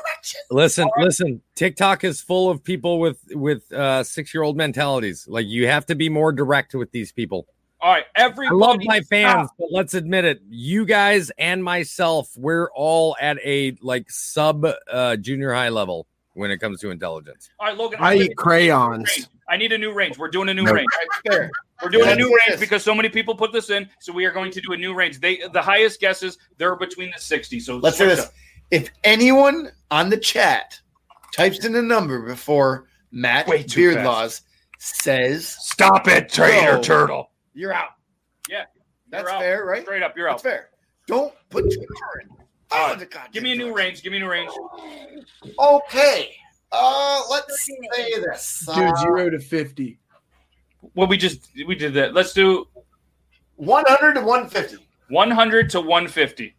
Listen, right. listen. TikTok is full of people with with uh, six-year-old mentalities. Like, you have to be more direct with these people. All right, everybody. I love my fans, stop. But let's admit it. You guys and myself, we're all at a, like, sub-junior uh, high level when it comes to intelligence. All right, Logan. I, I eat crayons. I need a new range. We're doing a new no. range. Right there. We're doing yeah, a new range is. because so many people put this in, so we are going to do a new range. They the highest guesses, they're between the sixty. So let's do this. Up. If anyone on the chat types in a number before Matt Beard Laws says stop it, Trader Turtle. You're out. Yeah. That's out. fair, right? Straight up, you're That's out. That's fair. Don't put your turn. Oh, uh, give me a new range. Give me a new range. Okay. Uh let's say this. Dude, uh, zero to fifty. Well, we just we did that. Let's do one hundred to one fifty. one hundred to one fifty.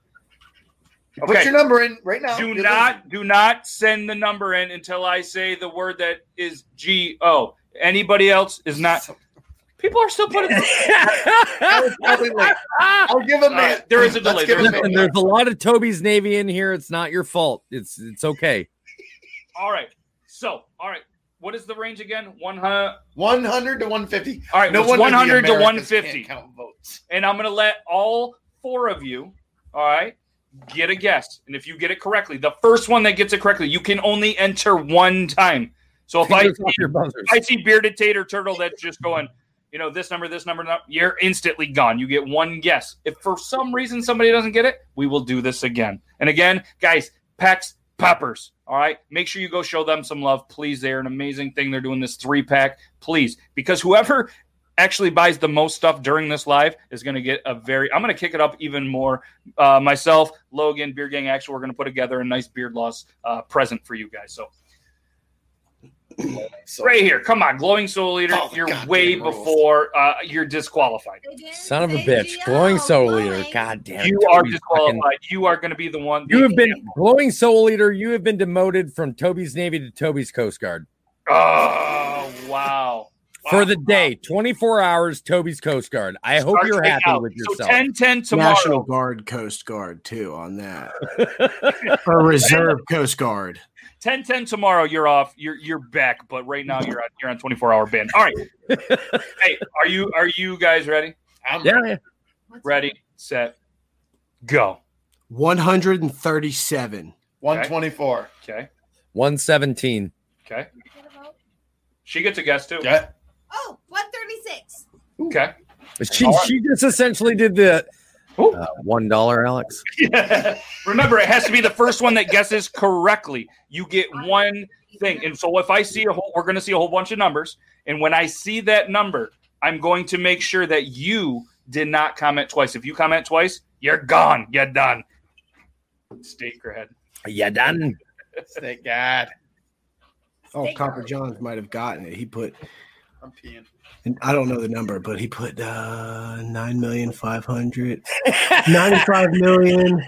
Okay. Put your number in right now. Do You're not listening. do not send the number in until I say the word that is G O. Anybody else is not. People are still putting. I'll give a man. There is a delay. There is a delay. There's a lot of Toby's Navy in here. It's not your fault. It's it's okay. All right. So all right. What is the range again? one hundred to one fifty. All right, no one one hundred to one fifty. Count votes. And I'm going to let all four of you, all right, get a guess. And if you get it correctly, the first one that gets it correctly, you can only enter one time. So if I, see, if I see Bearded Tater Turtle that's just going, you know, this number, this number, you're instantly gone. You get one guess. If for some reason somebody doesn't get it, we will do this again. And again, guys, Pex Peppers. All right, make sure you go show them some love, please. They're an amazing thing. They're doing this three-pack, please, because whoever actually buys the most stuff during this live is going to get a very – I'm going to kick it up even more. Uh, myself, Logan, Beard Gang, actually, we're going to put together a nice Beard Laws uh, present for you guys. So, right here, come on, Glowing Soul Eater, oh, you're God way before uh, you're disqualified. Son of a bitch, G O. Glowing Soul Why? Eater, God damn it. You are disqualified. Fucking... You are going to be the one. You have been, Glowing Soul Eater, you have been demoted from Toby's Navy to Toby's Coast Guard. Oh, wow. For wow. the day, twenty-four hours, Toby's Coast Guard. I Start hope you're happy out. with yourself. So ten ten tomorrow. National Guard Coast Guard, too, on that. Or Reserve Coast Guard. ten ten tomorrow, you're off. You're you're back, but right now you're on you're on twenty-four hour ban. All right. Hey, are you are you guys ready? I'm yeah. ready. Ready, set, go. one hundred thirty-seven. one twenty-four. Okay. one seventeen. Okay. She gets a guess too. Yeah. Oh, one thirty-six. Okay. She right. she just essentially did the uh, one dollar, Alex. Yeah. Remember, it has to be the first one that guesses correctly. You get one thing, and so if I see a whole, we're going to see a whole bunch of numbers, and when I see that number, I'm going to make sure that you did not comment twice. If you comment twice, you're gone. You're done. Steakhead. You're done. Thank God. Oh, Copper Johns might have gotten it. He put, I'm peeing. And I don't know the number, but he put uh, nine million five hundred ninety-five million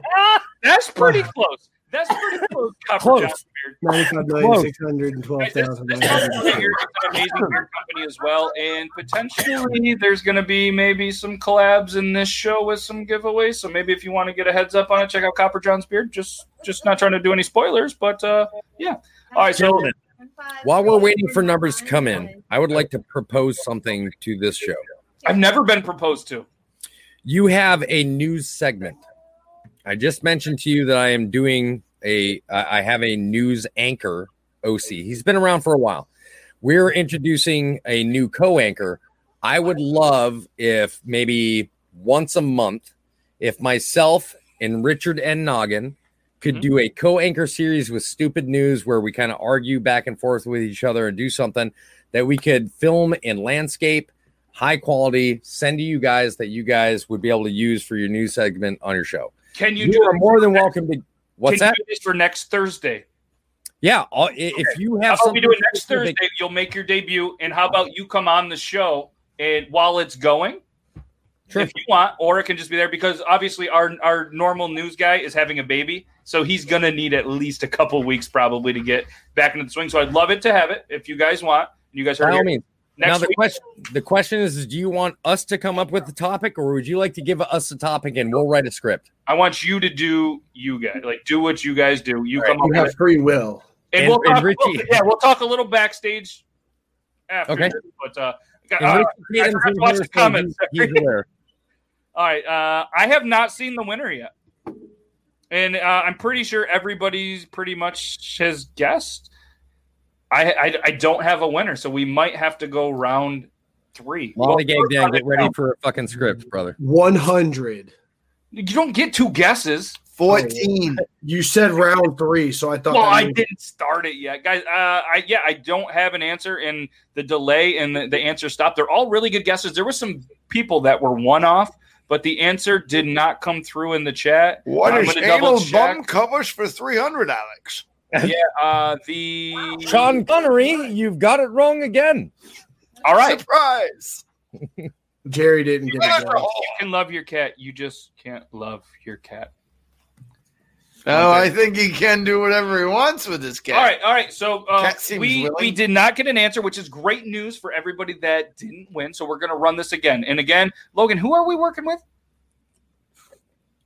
That's pretty close. That's pretty close. Copper Johns. ninety-five million six hundred twelve thousand An amazing beer company as well, and potentially there's going to be maybe some collabs in this show with some giveaways. So maybe if you want to get a heads up on it, check out Copper John's Beard. Just, just not trying to do any spoilers, but uh, yeah. All right, so while we're waiting for numbers to come in, I would like to propose something to this show. I've never been proposed to. You have a news segment. I just mentioned to you that I am doing. A, uh, I have a news anchor O C. He's been around for a while. We're introducing a new co-anchor. I would love if maybe once a month, if myself and Richard N. Noggin could mm-hmm. do a co-anchor series with Stupid News where we kind of argue back and forth with each other and do something that we could film and landscape, high quality, send to you guys that you guys would be able to use for your news segment on your show. Can you, you do are more than welcome to What's Can that? You do this for next Thursday? Yeah, I'll, if okay. you have, I'll be doing next Thursday. Make- you'll make your debut, and how about you come on the show and while it's going, sure. if you want, or it can just be there because obviously our our normal news guy is having a baby, so he's gonna need at least a couple weeks probably to get back into the swing. So I'd love it to have it if you guys want. You guys heard me. Now the week. question the question is, is do you want us to come up with the topic or would you like to give us a topic and we'll write a script? I want you to do you guys like do what you guys do. You All come right, up you with have free will. And, and we'll and talk Richie. We'll, yeah, we'll talk a little backstage after okay. this, but uh, uh I forgot to watch the comments. He's, he's All right, uh, I have not seen the winner yet. And uh, I'm pretty sure everybody's pretty much has guessed. I, I I don't have a winner, so we might have to go round three. Molly well, game down. Get ready down. for a fucking script, brother. One hundred. You don't get two guesses. Fourteen. Oh, you said round three, so I thought. Well, I didn't it. start it yet, guys. Uh, I yeah, I don't have an answer, and the delay and the, the answer stopped. They're all really good guesses. There were some people that were one off, but the answer did not come through in the chat. What I'm is anal bum covers for three hundred, Alex? Yeah, uh, the Sean Connery, you've got it wrong again. All right, surprise. Jerry didn't get it. You can love your cat, you just can't love your cat. Oh, okay. I think he can do whatever he wants with this cat. All right, all right. So uh, we willing. we did not get an answer, which is great news for everybody that didn't win. So we're gonna run this again and again. Logan, who are we working with?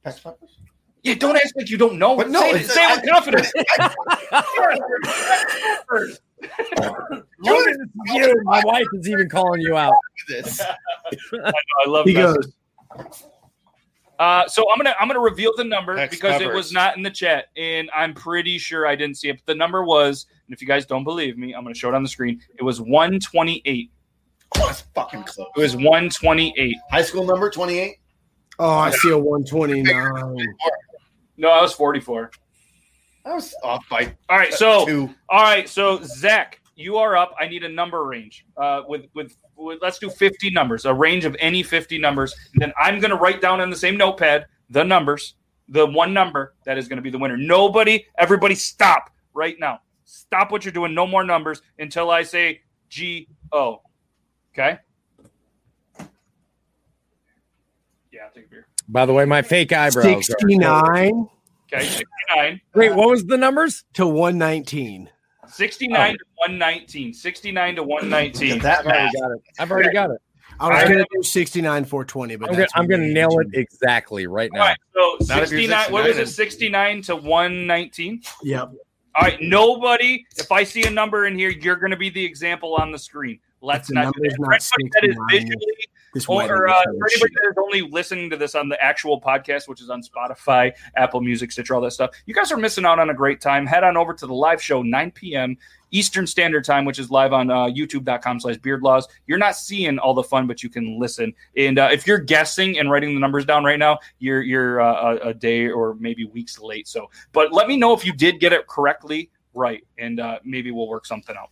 Pex Peppers. Yeah, don't act like you don't know. But no, say it, say it with confidence. My wife is even calling you out. I know, I love he that. Goes. Uh, so I'm gonna I'm gonna reveal the number Pex because Peppers. It was not in the chat, and I'm pretty sure I didn't see it. But the number was, and if you guys don't believe me, I'm gonna show it on the screen. It was one twenty-eight Oh, that's fucking close. It was one twenty-eight High school number twenty-eight Oh, I see a one twenty-nine No, I was forty-four I was off by all right. So two. all right. So Zach, you are up. I need a number range. Uh, with, with with let's do fifty numbers, a range of any fifty numbers. And then I'm gonna write down in the same notepad the numbers, the one number that is gonna be the winner. Nobody, everybody, stop right now. Stop what you're doing. No more numbers until I say G O. Okay. Yeah, I'll take a beer. By the way, my fake eyebrows sixty-nine Okay, sixty-nine Wait, what was the numbers? To one nineteen sixty-nine oh. to one nineteen sixty-nine to one nineteen That I've already got it. I've already got it. I was going to do sixty-nine four twenty but I'm gonna, I'm gonna nail it exactly right now. All right, so sixty-nine What was it? sixty-nine to one nineteen Yep. All right, nobody. If I see a number in here, you're going to be the example on the screen. Let's the not do that. Not that is visually. Or uh, for anybody that is only listening to this on the actual podcast, which is on Spotify, Apple Music, Stitcher, all that stuff, you guys are missing out on a great time. Head on over to the live show, nine p.m. Eastern Standard Time, which is live on uh, youtube dot com slash beard laws You're not seeing all the fun, but you can listen. And uh, if you're guessing and writing the numbers down right now, you're you're uh, a, a day or maybe weeks late. So, but let me know if you did get it correctly right, and uh, maybe we'll work something out.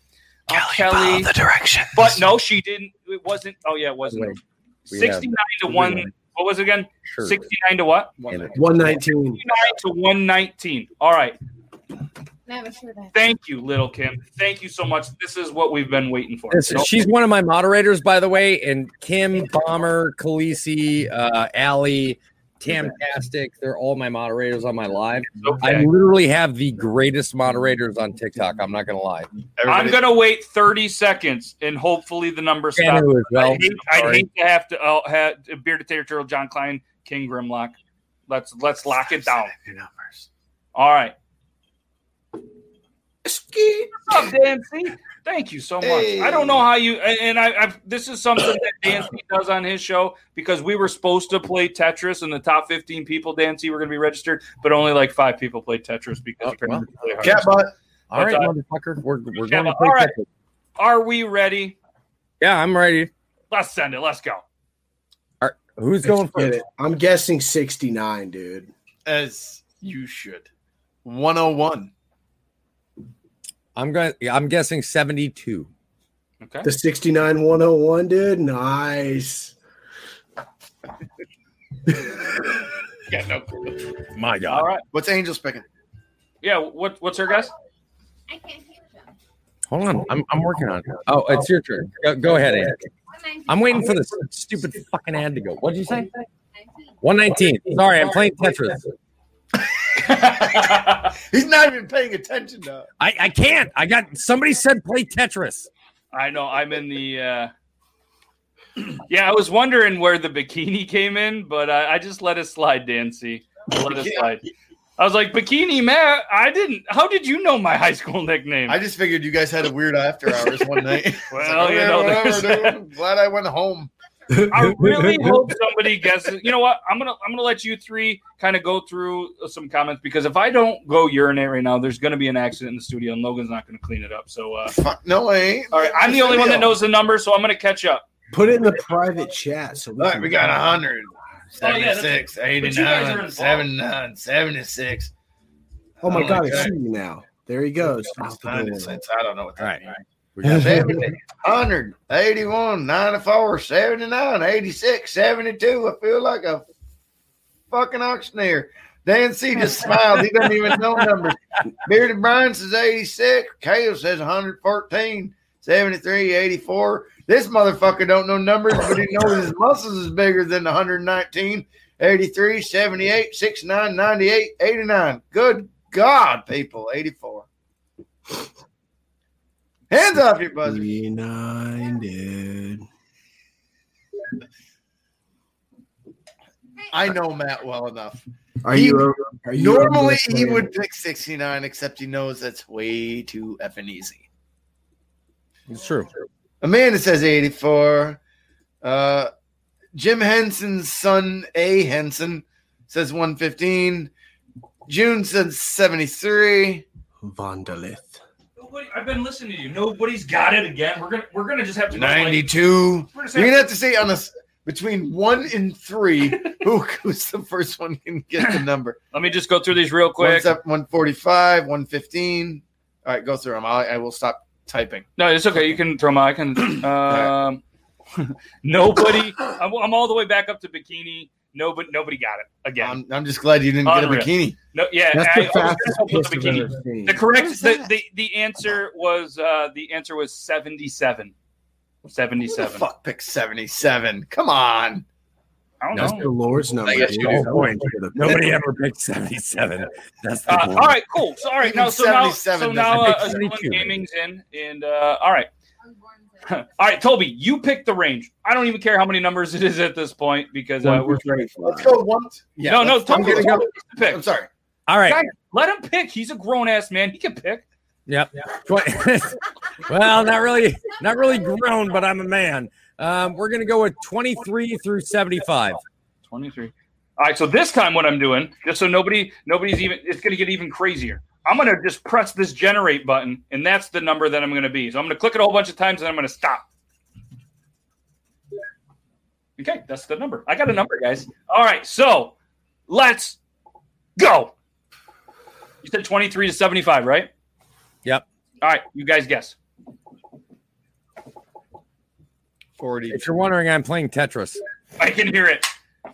Kelly, Kelly. The directions. But no, she didn't. It wasn't. Oh, yeah, it wasn't. Wait, sixty-nine to one. Win. What was it again? Sure. sixty-nine to what? one nineteen. sixty-nine to one nineteen. All right. Thank you, Little Kim. Thank you so much. This is what we've been waiting for. This, nope. She's one of my moderators, by the way. And Kim, Bomber, Khaleesi, uh, Allie, Tamtastic, they're all my moderators on my live. Okay. I literally have the greatest moderators on TikTok. I'm not going to lie. Everybody. I'm going to wait thirty seconds, and hopefully the number stops. Well. I hate, I'd hate to have to uh, have Bearded Tater Turtle, John Klein, King Grimlock. Let's let's lock Stop it down. Your numbers. All right. Ski. What's up, Dan C? Thank you so much. Hey. I don't know how you and I. I've, this is something that Dan C does on his show because we were supposed to play Tetris and the top fifteen people Dan C were going to be registered, but only like five people played Tetris because oh, well. really hard. Yeah, but all right, motherfucker, we're we're yeah, going to play all right. Tetris. Are we ready? Yeah, I'm ready. Let's send it. Let's go. Right. Who's going for it? I'm guessing sixty-nine, dude. As you should. one oh one. I'm going. I'm guessing seventy-two. Okay. The sixty-nine one hundred one, dude. Nice. Yeah, no. My God. All right. What's Angel speaking? Yeah. What? What's her guess? I can't hear them. Hold on. I'm. I'm working on it. Oh, it's your turn. Go, go ahead, Angel. I'm waiting for this stupid fucking ad to go. What did you say? One nineteen. Sorry, I'm playing Tetris. He's not even paying attention though. I, I can't. I got somebody said play Tetris. I know. I'm in the. Uh... Yeah, I was wondering where the bikini came in, but I, I just let it slide, Dancy. I let it slide. I was like, bikini, man. I didn't. How did you know my high school nickname? I just figured you guys had a weird after hours one night. Well, like, you know, whatever, I'm glad I went home. I really hope somebody guesses. You know what? I'm gonna I'm gonna let you three kind of go through some comments because if I don't go urinate right now, there's gonna be an accident in the studio and Logan's not gonna clean it up. So uh, fuck no, I ain't. All right, I'm the only one that knows the number, so I'm gonna catch up. Put it in the private chat. So we, all right, we got one hundred, seventy-six, oh, yeah, eighty-nine, seventy-nine, seventy-six. Oh my God, it's shooting now. There he goes. I don't know what that means. one hundred, eighty-one, ninety-four, seventy-nine, eighty-six, seventy-two. I feel like a fucking auctioneer. Dan C just smiles. He doesn't even know numbers. Bearded Brian says eighty-six. Kale says one hundred fourteen. seventy-three, eighty-four. This motherfucker don't know numbers, but he knows his muscles is bigger than one hundred nineteen. eighty-three, seventy-eight, sixty-nine, ninety-eight, eighty-nine. Good God, people. eighty-four. Hands off your buzzer. Nine, dude. I know Matt well enough. Are he, you? Are you normally, he would pick sixty-nine, except he knows that's way too effing easy. It's true. Amanda says eighty-four. Uh, Jim Henson's son, A. Henson, says one fifteen. June says seventy-three. Vondelith. I've been listening to you. Nobody's got it again. We're gonna we're gonna just have to ninety-two. Like, you're gonna have to say on a between one and three. Who who's the first one can get the number? Let me just go through these real quick. One forty-five, one fifteen. All right, go through them. I, I will stop typing. No, it's okay. You can throw them. I can. Um, right. Nobody. I'm, I'm all the way back up to bikini. Nobody, nobody got it again. I'm, I'm just glad you didn't Unreal. Get a bikini. No, yeah, that's the I, fastest I was piece the, bikini. The correct, the, the the answer was uh, the answer was seventy-seven. Seventy-seven. Who the fuck picked seventy-seven? Come on. I don't that's know. The Lord's number. I guess you no point. Nobody ever picked seventy-seven. That's the uh, all right. Cool. So all right. Now, so now, so now, uh, gaming's in, and uh, all right. All right, Toby, you pick the range. I don't even care how many numbers it is at this point because uh, we're ready. Let's go once. Yeah, no, no, Toby, Toby go. Pick. I'm sorry. All right. God, let him pick. He's a grown-ass man. He can pick. Yep. Yeah. Well, not really not really grown, but I'm a man. Um, we're going to go with twenty-three through seventy-five. twenty-three. All right, so this time what I'm doing, just so nobody, nobody's even – it's going to get even crazier. I'm going to just press this generate button, and that's the number that I'm going to be. So I'm going to click it a whole bunch of times, and I'm going to stop. Okay, that's the number. I got a number, guys. All right, so let's go. You said twenty-three to seventy-five, right? Yep. All right, you guys guess. forty. If you're wondering, I'm playing Tetris. I can hear it.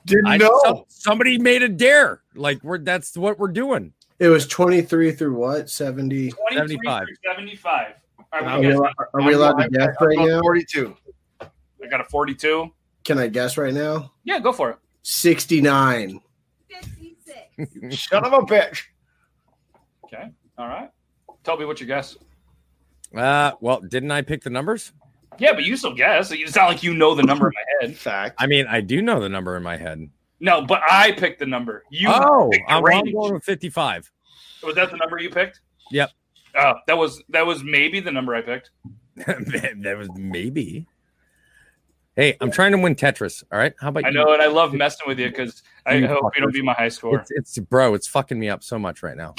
Didn't I, know. Somebody made a dare. Like we're that's what we're doing. It was twenty-three through what? seventy. seventy-five. seventy-five. All right, are, we, are, are we allowed to guess right now? forty-two. I got a forty-two. Can I guess right now? Yeah, go for it. sixty-nine. fifty-six. Son of a bitch. Okay. All right. Toby, what's your guess? Uh, well, didn't I pick the numbers? Yeah, but you still guess. It's not like you know the number in my head. Fact. I mean, I do know the number in my head. No, but I picked the number. You oh, picked the I'm range. Going with fifty-five. Was that the number you picked? Yep. Oh, that was that was maybe the number I picked. That was maybe. Hey, I'm trying to win Tetris. All right, how about you? I know, and I love messing with you because I you hope you don't be my high score. It's, it's bro, it's fucking me up so much right now.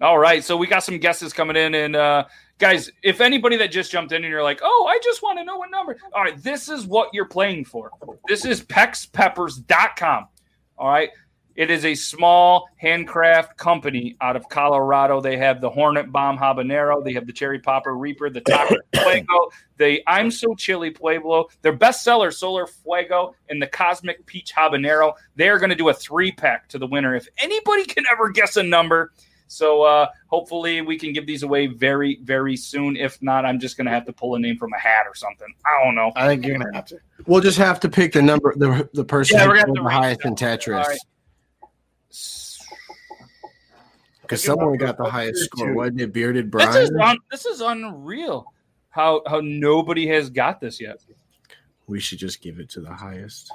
All right, so we got some guesses coming in, and uh, guys, if anybody that just jumped in and you're like, "Oh, I just want to know what number," all right, this is what you're playing for. This is Pex Peppers dot com. All right, it is a small handcraft company out of Colorado. They have the Hornet Bomb Habanero, they have the Cherry Popper Reaper, the Taco Fuego, the I'm So Chili Pueblo, their bestseller Solar Fuego, and the Cosmic Peach Habanero. They are going to do a three pack to the winner if anybody can ever guess a number. So uh, hopefully we can give these away very, very soon. If not, I'm just going to have to pull a name from a hat or something. I don't know. I think you're going to have to. We'll just have to pick the number, the the person yeah, who's the highest in Tetris. Because right. someone got the highest too. score, wasn't it? Bearded Brian. This is, un- this is unreal. How how nobody has got this yet. We should just give it to the highest.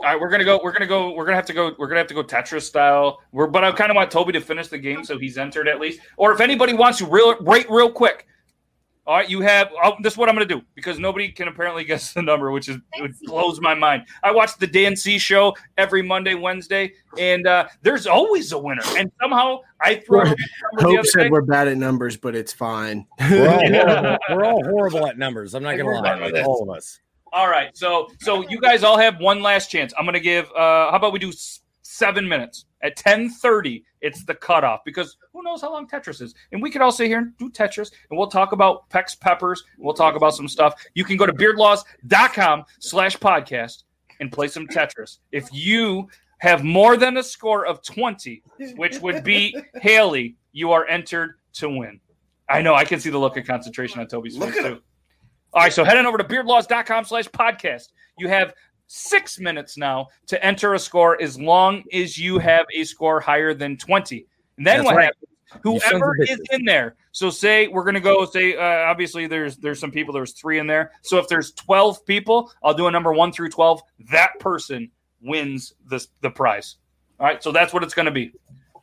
All right, we're gonna go. We're gonna go. We're gonna have to go. We're gonna have to go Tetris style. We're, but I kind of want Toby to finish the game, so he's entered at least. Or if anybody wants to, real, rate real quick. All right, you have. I'll, this is what I'm gonna do because nobody can apparently guess the number, which is it blows my mind. I watch the Dan C show every Monday, Wednesday, and uh, there's always a winner. And somehow I throw. Hope said day. We're bad at numbers, but it's fine. We're all horrible, we're all horrible at numbers. I'm not gonna lie, all of us. All right, so so you guys all have one last chance. I'm going to give uh, – how about we do s- seven minutes? At ten thirty, it's the cutoff because who knows how long Tetris is. And we could all sit here and do Tetris, and we'll talk about Pex Peppers. We'll talk about some stuff. You can go to beardlaws.com slash podcast and play some Tetris. If you have more than a score of twenty, which would be Haley, you are entered to win. I know. I can see the look of concentration on Toby's face too. All right, so head on over to beardlaws.com slash podcast. You have six minutes now to enter a score as long as you have a score higher than twenty. And then That's what right. happens? Whoever is in there. So say we're going to go, say, uh, obviously there's there's some people, there's three in there. So if there's twelve people, I'll do a number one through twelve. That person wins this, the prize. All right, so that's what it's going to be.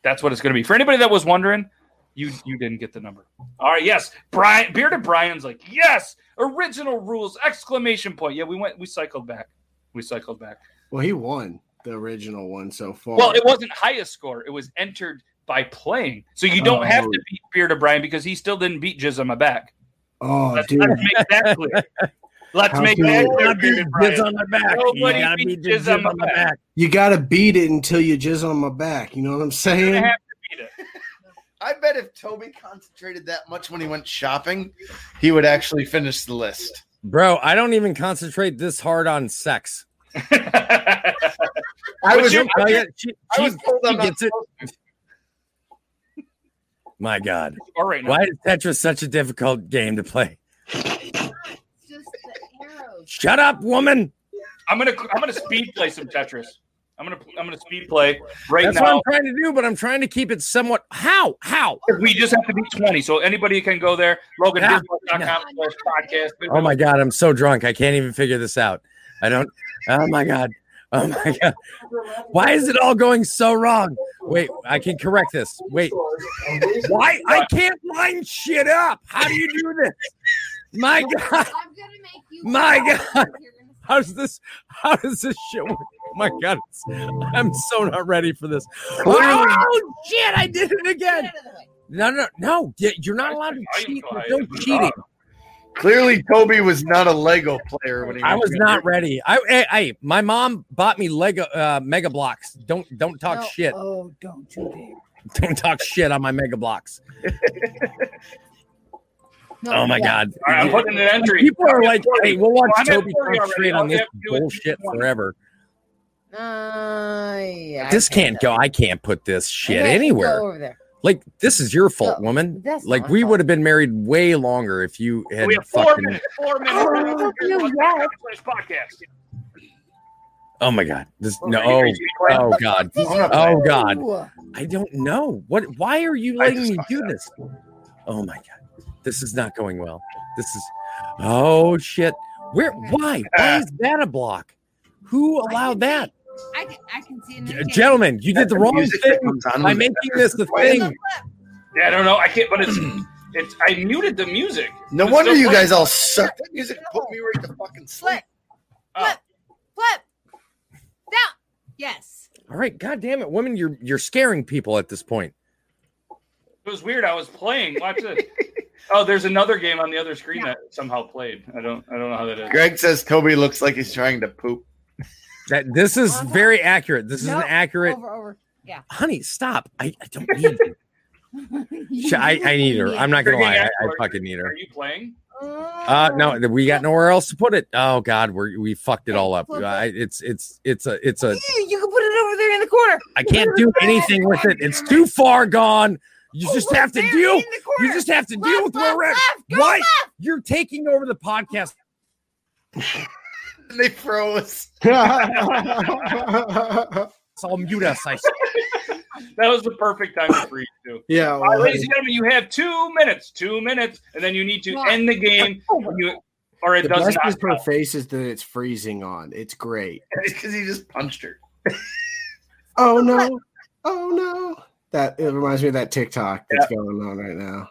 That's what it's going to be. For anybody that was wondering, You you didn't get the number. All right, yes. Brian Bearded Brian's like, yes, original rules, exclamation point. Yeah, we went we cycled back. We cycled back. Well, he won the original one so far. Well, it wasn't highest score, it was entered by playing. So you don't oh. have to beat Bearded Brian because he still didn't beat Jizz on my back. Oh, let's, dude. let's make that clear. Let's How make that clear. Bearded Brian. Jizz on my back. Nobody you gotta beat Jizz, jizz on my back. back. You gotta beat it until you jizz on my back. You know what I'm saying? You have to beat it. I bet if Toby concentrated that much when he went shopping, he would actually finish the list. Bro, I don't even concentrate this hard on sex. I was you, I, I, she, I was told she gets it. My God. All right, why is Tetris such a difficult game to play? It's just the arrows. Shut up, woman. I'm gonna I'm gonna speed play some Tetris. I'm gonna I'm gonna speed play right That's now. That's what I'm trying to do, but I'm trying to keep it somewhat. How? How? We just have to be twenty, so anybody can go there. Logan, yeah. Disney dot com slash podcast. Oh my God, I'm so drunk. I can't even figure this out. I don't. Oh my God. Oh my God. Why is it all going so wrong? Wait, I can correct this. Wait. Why? I can't line shit up. How do you do this? My God. My God. How's this? How does this shit work? Oh my God, it's, I'm so not ready for this. Oh shit, I did it again. No, no, no. You're not allowed to cheat. There's no cheating. Clearly, Toby was not a Lego player when he. I was not ready. I, I, I my mom bought me Lego uh, Mega Blocks. Don't, don't talk no. shit. Oh, don't you dare. Don't talk shit on my Mega Blocks. No, oh my yeah. God! Right, I'm putting an entry. People are like, "Hey, we'll watch I'm Toby talk straight on this bullshit forever." Uh, yeah, this can't, can't go. I can't put this shit anywhere. Over there. Like, this is your fault, no, woman. Like, we would have been married way longer if you had. We have four fucking... minutes. Four minutes. Oh, oh my God! This no. Oh, oh God! Oh God! I don't know what. Why are you letting me do this? Oh my God! This is not going well. This is. Oh shit! Where? Why? Why is that a block? Who allowed that? I can, I can see it. Gentlemen, you did the wrong thing by making this the thing. Yeah, I don't know. I can't, but it's, it's, I muted the music. No wonder you guys all suck. That music put me right to fucking sleep. Flip, flip, down. Yes. All right. God damn it, woman. You're, you're scaring people at this point. It was weird. I was playing. Watch this. Oh, there's another game on the other screen that somehow played. I don't, I don't know how that is. Greg says Toby looks like he's trying to poop. That this is okay. very accurate. This nope. is an accurate. Over, over. Yeah. Honey, stop. I, I don't need you. I, I need her. I'm not gonna lie. I, I fucking need her. Are you playing? Uh no, we got nowhere else to put it. Oh God, we we fucked it all up. I, it's it's it's a it's a. You can put it over there in the corner. I can't do anything with it. It's too far gone. You just oh, have to deal. You just have to left, deal with left, where we're at. Why you're taking over the podcast? They froze. So mute us. I that was the perfect time to freeze too. Yeah, well, uh, ladies and gentlemen, you have two minutes, two minutes, and then you need to end the game. You, or it the does not. Her face is that it's freezing on. It's great. It's because he just punched her. Oh no! Oh no! That it reminds me of that TikTok that's yeah. going on right now.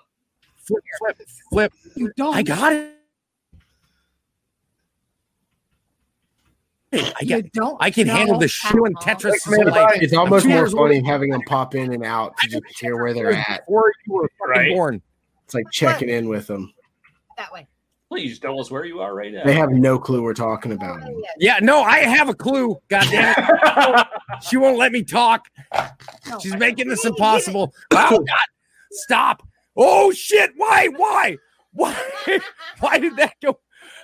Flip, flip, flip! You don't. I got it. I, get, don't, I can handle the shoe and Tetris. Like, it's almost more funny old. Having them pop in and out to just hear where they're at. Before you were right. born. It's like checking in with them. That way. Please tell us where you are right now. They have no clue we're talking about. Oh, yeah. yeah, no, I have a clue. God damn it. She won't let me talk. No, She's making this impossible. Oh, God. Stop. Oh, shit. Why? Why? Why? Why did that go?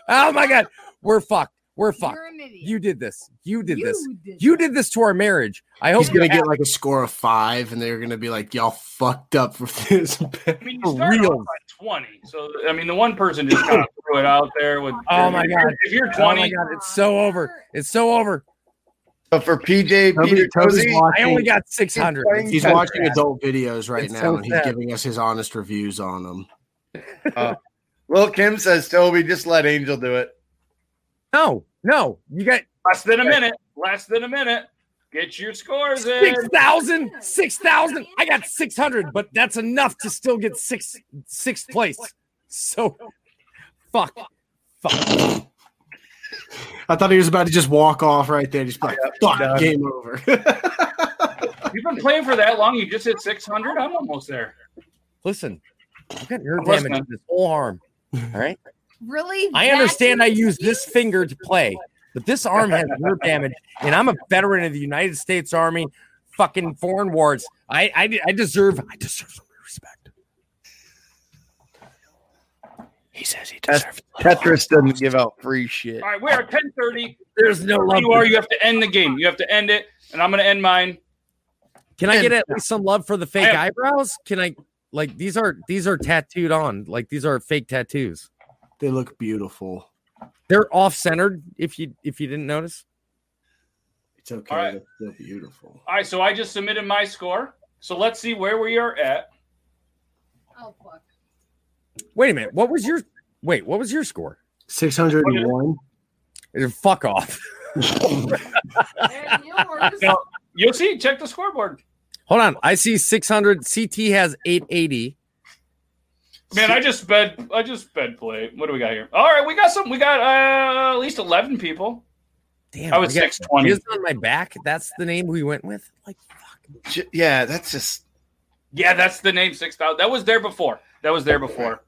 Oh, my God. We're fucked. We're fucked. You did this. You did you this. Did you did this to our marriage. I hope he's gonna get like a score of five, and they're gonna be like, "Y'all fucked up for this." I mean, you started off by twenty, so I mean, the one person just kind of threw it out there with. Oh my God! If you're twenty, oh my God, it's so over. It's so over. But for P J, Peter Tozy, I only got six hundred. He's watching adult videos right now, and he's giving us his honest reviews on them. Uh, Lil Kim says, "Toby, just let Angel do it." No, no, you got less than a minute. Less than a minute. Get your scores in. six thousand six thousand I got six hundred, but that's enough to still get sixth sixth place. So, fuck, fuck. I thought he was about to just walk off right there. Just like, fuck, done. Game over. You've been playing for that long. You just hit six hundred. I'm almost there. Listen, I've got nerve damage in this whole arm. All right. Really? I understand I use this finger to play, but this arm has nerve damage, and I'm a veteran of the United States Army, fucking foreign wars. I, I, I deserve I deserve some respect. He says he deserves. Tetris doesn't give out free shit. All right, we're at ten thirty. There's no love. You are. You have to end the game. You have to end it, and I'm going to end mine. Can I get at least some love for the fake eyebrows? Can I? Like these are these are tattooed on. Like these are fake tattoos. They look beautiful. They're off-centered, if you if you didn't notice. It's okay. All right. They're beautiful. All right, so I just submitted my score. So let's see where we are at. Oh, fuck. Wait a minute. What was your – wait, what was your score? six hundred one. Fuck off. Now, you'll see. Check the scoreboard. Hold on. I see six hundred. C T has eight eighty. Man, I just bed, I just bed play. What do we got here? All right, we got some. We got uh, at least eleven people. Damn, I was six twenty. Just on my back. That's the name we went with. Like, fuck. Yeah, that's just. Yeah, that's the name. Six thousand. That was there before. That was there before.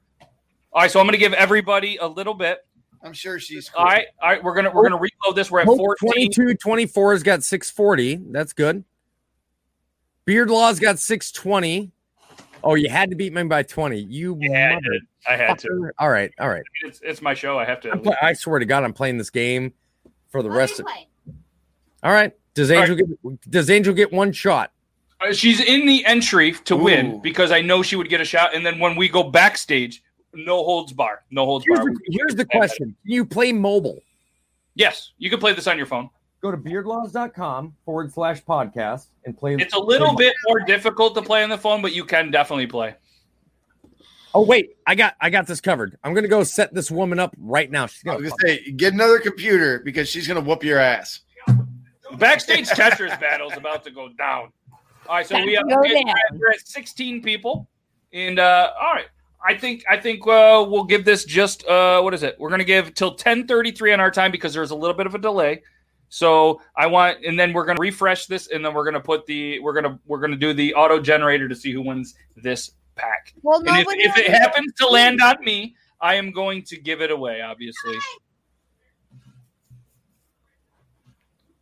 All right, so I'm gonna give everybody a little bit. I'm sure she's. Cool. All right, all right. We're gonna we're gonna reload this. We're at fourteen. Twenty-two, twenty-four has got six forty. That's good. Beard Law's got six twenty. Oh, you had to beat me by twenty. You yeah, I, had I had to. All right, all right. It's it's my show. I have to. Play, I swear to God, I'm playing this game for the what rest of. Play? All right. Does Angel right. get? Does Angel get one shot? Uh, she's in the entry to Ooh. win because I know she would get a shot. And then when we go backstage, no holds bar, no holds here's bar. The, here's the question: can you play mobile? Yes, you can play this on your phone. Go to beardlaws.com forward slash podcast and play. It's a little bit more difficult to play on the phone, but you can definitely play. Oh, wait. I got I got this covered. I'm going to go set this woman up right now. She's gonna I was going to say, get another computer because she's going to whoop your ass. Backstage Tetris battle is about to go down. All right, so we have, we're at sixteen people. And, uh, all right, I think I think uh, we'll give this just, uh, what is it? We're going to give till ten thirty-three on our time because there's a little bit of a delay. So I want, and then we're going to refresh this, and then we're going to put the, we're going to, we're going to do the auto generator to see who wins this pack. Well, and if, if it happens to land on me, I am going to give it away, obviously.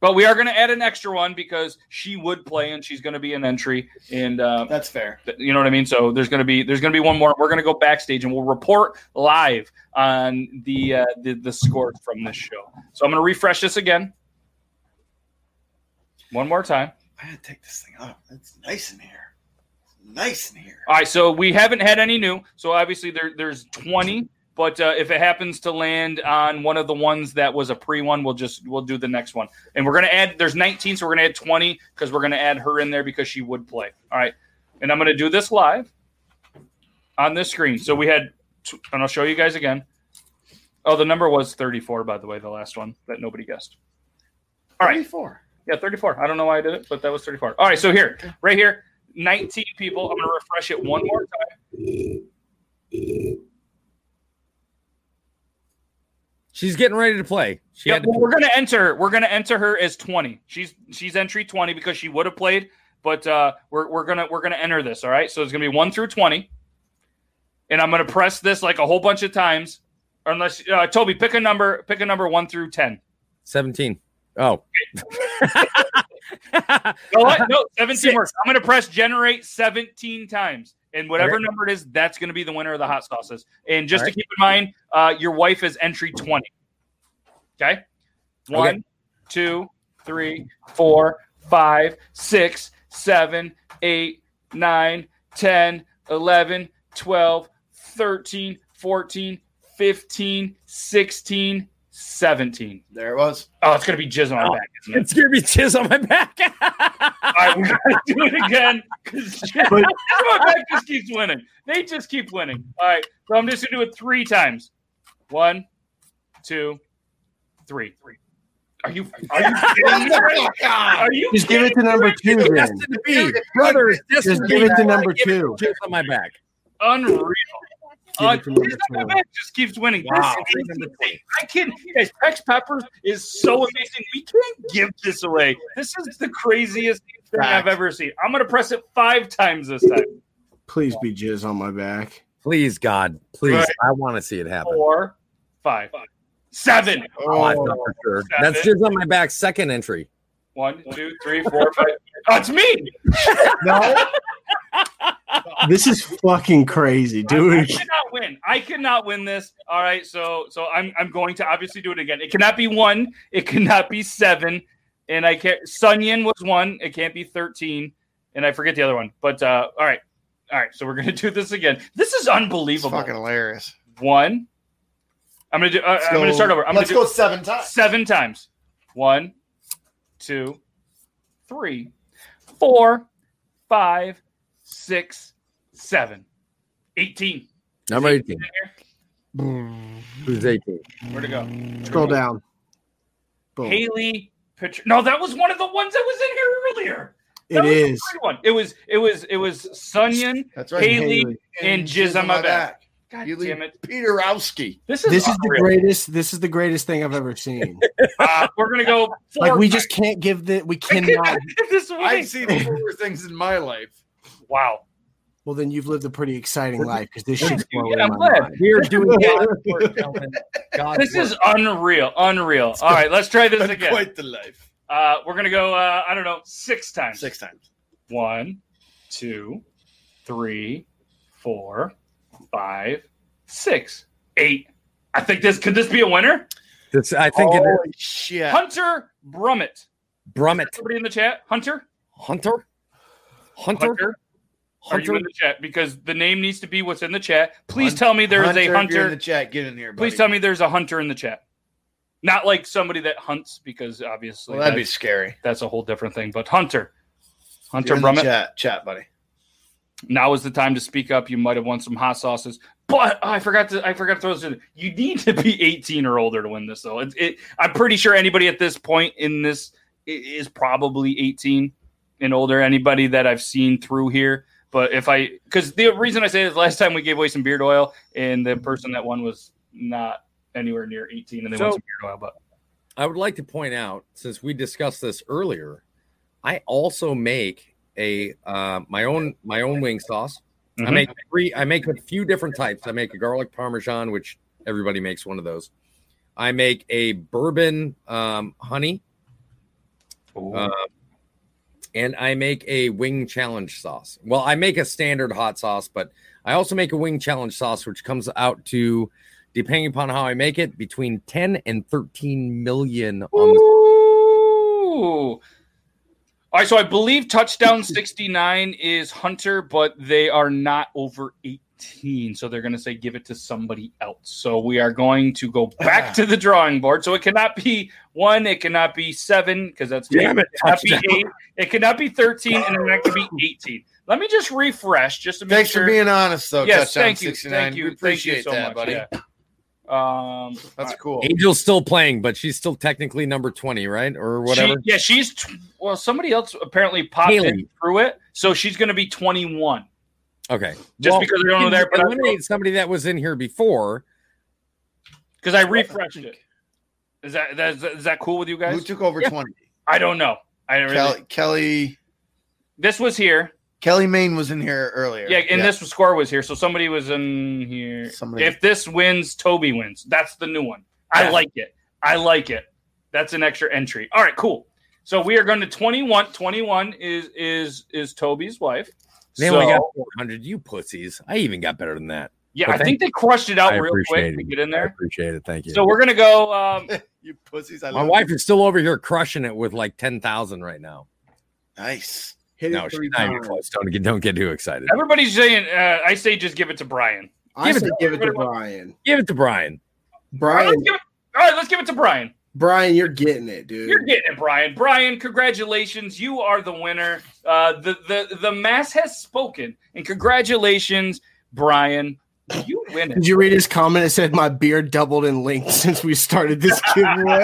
But we are going to add an extra one because she would play, and she's going to be an entry, and uh, that's fair. You know what I mean? So there's going to be there's going to be one more. We're going to go backstage, and we'll report live on the uh, the, the score from this show. So I'm going to refresh this again. One more time. I gotta take this thing off. It's nice in here. It's nice in here. All right, so we haven't had any new. So obviously there, there's twenty, but uh, if it happens to land on one of the ones that was a pre one, we'll just we'll do the next one. And we're gonna add. There's nineteen, so we're gonna add twenty because we're gonna add her in there because she would play. All right, and I'm gonna do this live on this screen. So we had, and I'll show you guys again. Oh, the number was thirty-four, by the way, the last one that nobody guessed. All right, thirty-four. Yeah, thirty-four. I don't know why I did it, but that was thirty-four. All right, so here, right here, nineteen people. I'm going to refresh it one more time. She's getting ready to play. She yep, had to well, play. We're going to enter. We're going to enter her as twenty. She's she's entry twenty because she would have played, but uh, we're we're gonna we're gonna enter this. All right, so it's going to be one through twenty, and I'm going to press this like a whole bunch of times, unless uh, Toby pick a number. Pick a number one through ten. Seventeen. Oh, no, what? No, seventeen works. I'm going to press generate seventeen times, and whatever right. number it is, that's going to be the winner of the hot sauces. And just right. to keep in mind, uh, your wife is entry twenty. Okay. One, okay. two, three, four, five, six, seven, eight, nine, ten, eleven, twelve, thirteen, fourteen, fifteen, sixteen, seventeen. There it was. Oh, it's gonna be jizz on my oh, back, isn't it? It's gonna be jizz on my back. All right, we gotta do it again because my back just keeps winning. They just keep winning. All right, so I'm just gonna do it three times. One, two, three. Three. Are you? Are you kidding me? Are you? Just give it to number two. Destined to be, brothers. Just give it to number two. Jizz on my back. Unreal. Uh, just keeps winning. Wow. I can't, guys. Pex Peppers is so amazing. We can't give this away. This is the craziest thing I've ever seen. I'm gonna press it five times this time. Please be jizz on my back. Please, God, please. Right. I want to see it happen. Four, five, five seven. Oh, I'm not for sure. Seven. That's jizz on my back. Second entry. One, two, three, four, five. Oh, it's me. No. This is fucking crazy, dude. I, I cannot win. I cannot win this. All right, so so I'm I'm going to obviously do it again. It cannot be one. It cannot be seven. And I can't. Sunyan was one. It can't be thirteen. And I forget the other one. But uh, all right, all right. So we're gonna do this again. This is unbelievable. It's fucking hilarious. One. I'm gonna do. Uh, I'm go, gonna start over. I'm let's gonna do go seven times. Seven times. One, two, three, four, five. Six, seven, eighteen. Number eighteen. Who's eighteen? Where'd it go? Where'd Scroll it go? down. Boom. Haley Pitcher. No, that was one of the ones that was in here earlier. That it is. One. It was. It was. It was Sunyan. That's right. Haley, Haley. and Jizz on my back. God damn it, Peterowski. This is this is unreal. the greatest. This is the greatest thing I've ever seen. uh, we're gonna go. Like we just can't give the. We cannot. This I've seen more things in my life. Wow. Well, then you've lived a pretty exciting life because this shit's blowing yeah, my mind. We're doing it. This is unreal, unreal. All right, let's try this again. Quite the life. Uh, we're gonna go. Uh, I don't know, six times. Six times. One, two, three, four, five, six, eight. I think this could this be a winner? This, I think oh, it is. Shit. Hunter Brummett. Brummett. Somebody in the chat. Hunter. Hunter. Hunter. Hunter. Are you in the chat? Because the name needs to be what's in the chat. Please Hunter, tell me there is a hunter you're in the chat. Get in here, buddy. Please tell me there's a hunter in the chat. Not like somebody that hunts, because obviously well, that'd be scary. That's a whole different thing. But Hunter, Hunter Brummett, chat, chat, buddy. Now is the time to speak up. You might have won some hot sauces, but oh, I forgot to. I forgot to throw this in. You need to be eighteen or older to win this, though. It, it, I'm pretty sure anybody at this point in this is probably eighteen and older. Anybody that I've seen through here. But if I, because the reason I say this, last time we gave away some beard oil, and the person that won was not anywhere near eighteen, and they so, won some beard oil. But I would like to point out, since we discussed this earlier, I also make a uh, my own my own wing sauce. Mm-hmm. I make three. I make a few different types. I make a garlic parmesan, which everybody makes one of those. I make a bourbon um, honey, uh, and I make a wing challenge sauce. Well, I make a standard hot sauce, but I also make a wing challenge sauce, which comes out to, depending upon how I make it, between ten and thirteen million. On the- Ooh. All right, so I believe touchdown sixty-nine is Hunter, but they are not over eighteen, so they're going to say give it to somebody else. So we are going to go back to the drawing board. So it cannot be one, it cannot be seven, because that's eight. It, it cannot be eight, it cannot be thirteen, and it cannot be eighteen. Let me just refresh just to make Thanks sure. Thanks for being honest, though. Yes, touchdown thank you, sixty-nine. Thank you, we appreciate thank you so that, much, buddy. Yeah. Um, that's cool. Angel's still playing, but she's still technically number twenty, right? Or whatever. She, yeah, she's tw- well, somebody else apparently popped Haley. in through it, so she's gonna be twenty-one. Okay, just well, because we don't know there, but eliminate somebody that was in here before because I refreshed it. Is that, that is, is that cool with you guys? Who took over yeah. twenty? I don't know. I don't Kelly, really. Kelly, this was here. Kelly Maine was in here earlier. Yeah, and yeah. this score was here, so somebody was in here. Somebody. If this wins, Toby wins. That's the new one. I yeah. like it. I like it. That's an extra entry. All right, cool. So we are going to twenty-one. twenty-one is is is Toby's wife. They so, only got four hundred, you pussies. I even got better than that. Yeah, but I think you. they crushed it out I real quick it. to get in there. I appreciate it. Thank you. So we're going to go. Um, you pussies. I My love wife you. is still over here crushing it with like ten thousand right now. Nice. Hit no, she's not even close. Don't get, don't get too excited. Everybody's saying, uh, I say just give it to Brian. I give it to, give it to Brian. Give it to Brian. Brian. All right, it, all right, let's give it to Brian. Brian, you're getting it, dude. You're getting it, Brian. Brian, congratulations. You are the winner. Uh, the, the, the mass has spoken. And congratulations, Brian. You win it. Did you read his comment? It said, my beard doubled in length since we started this giveaway.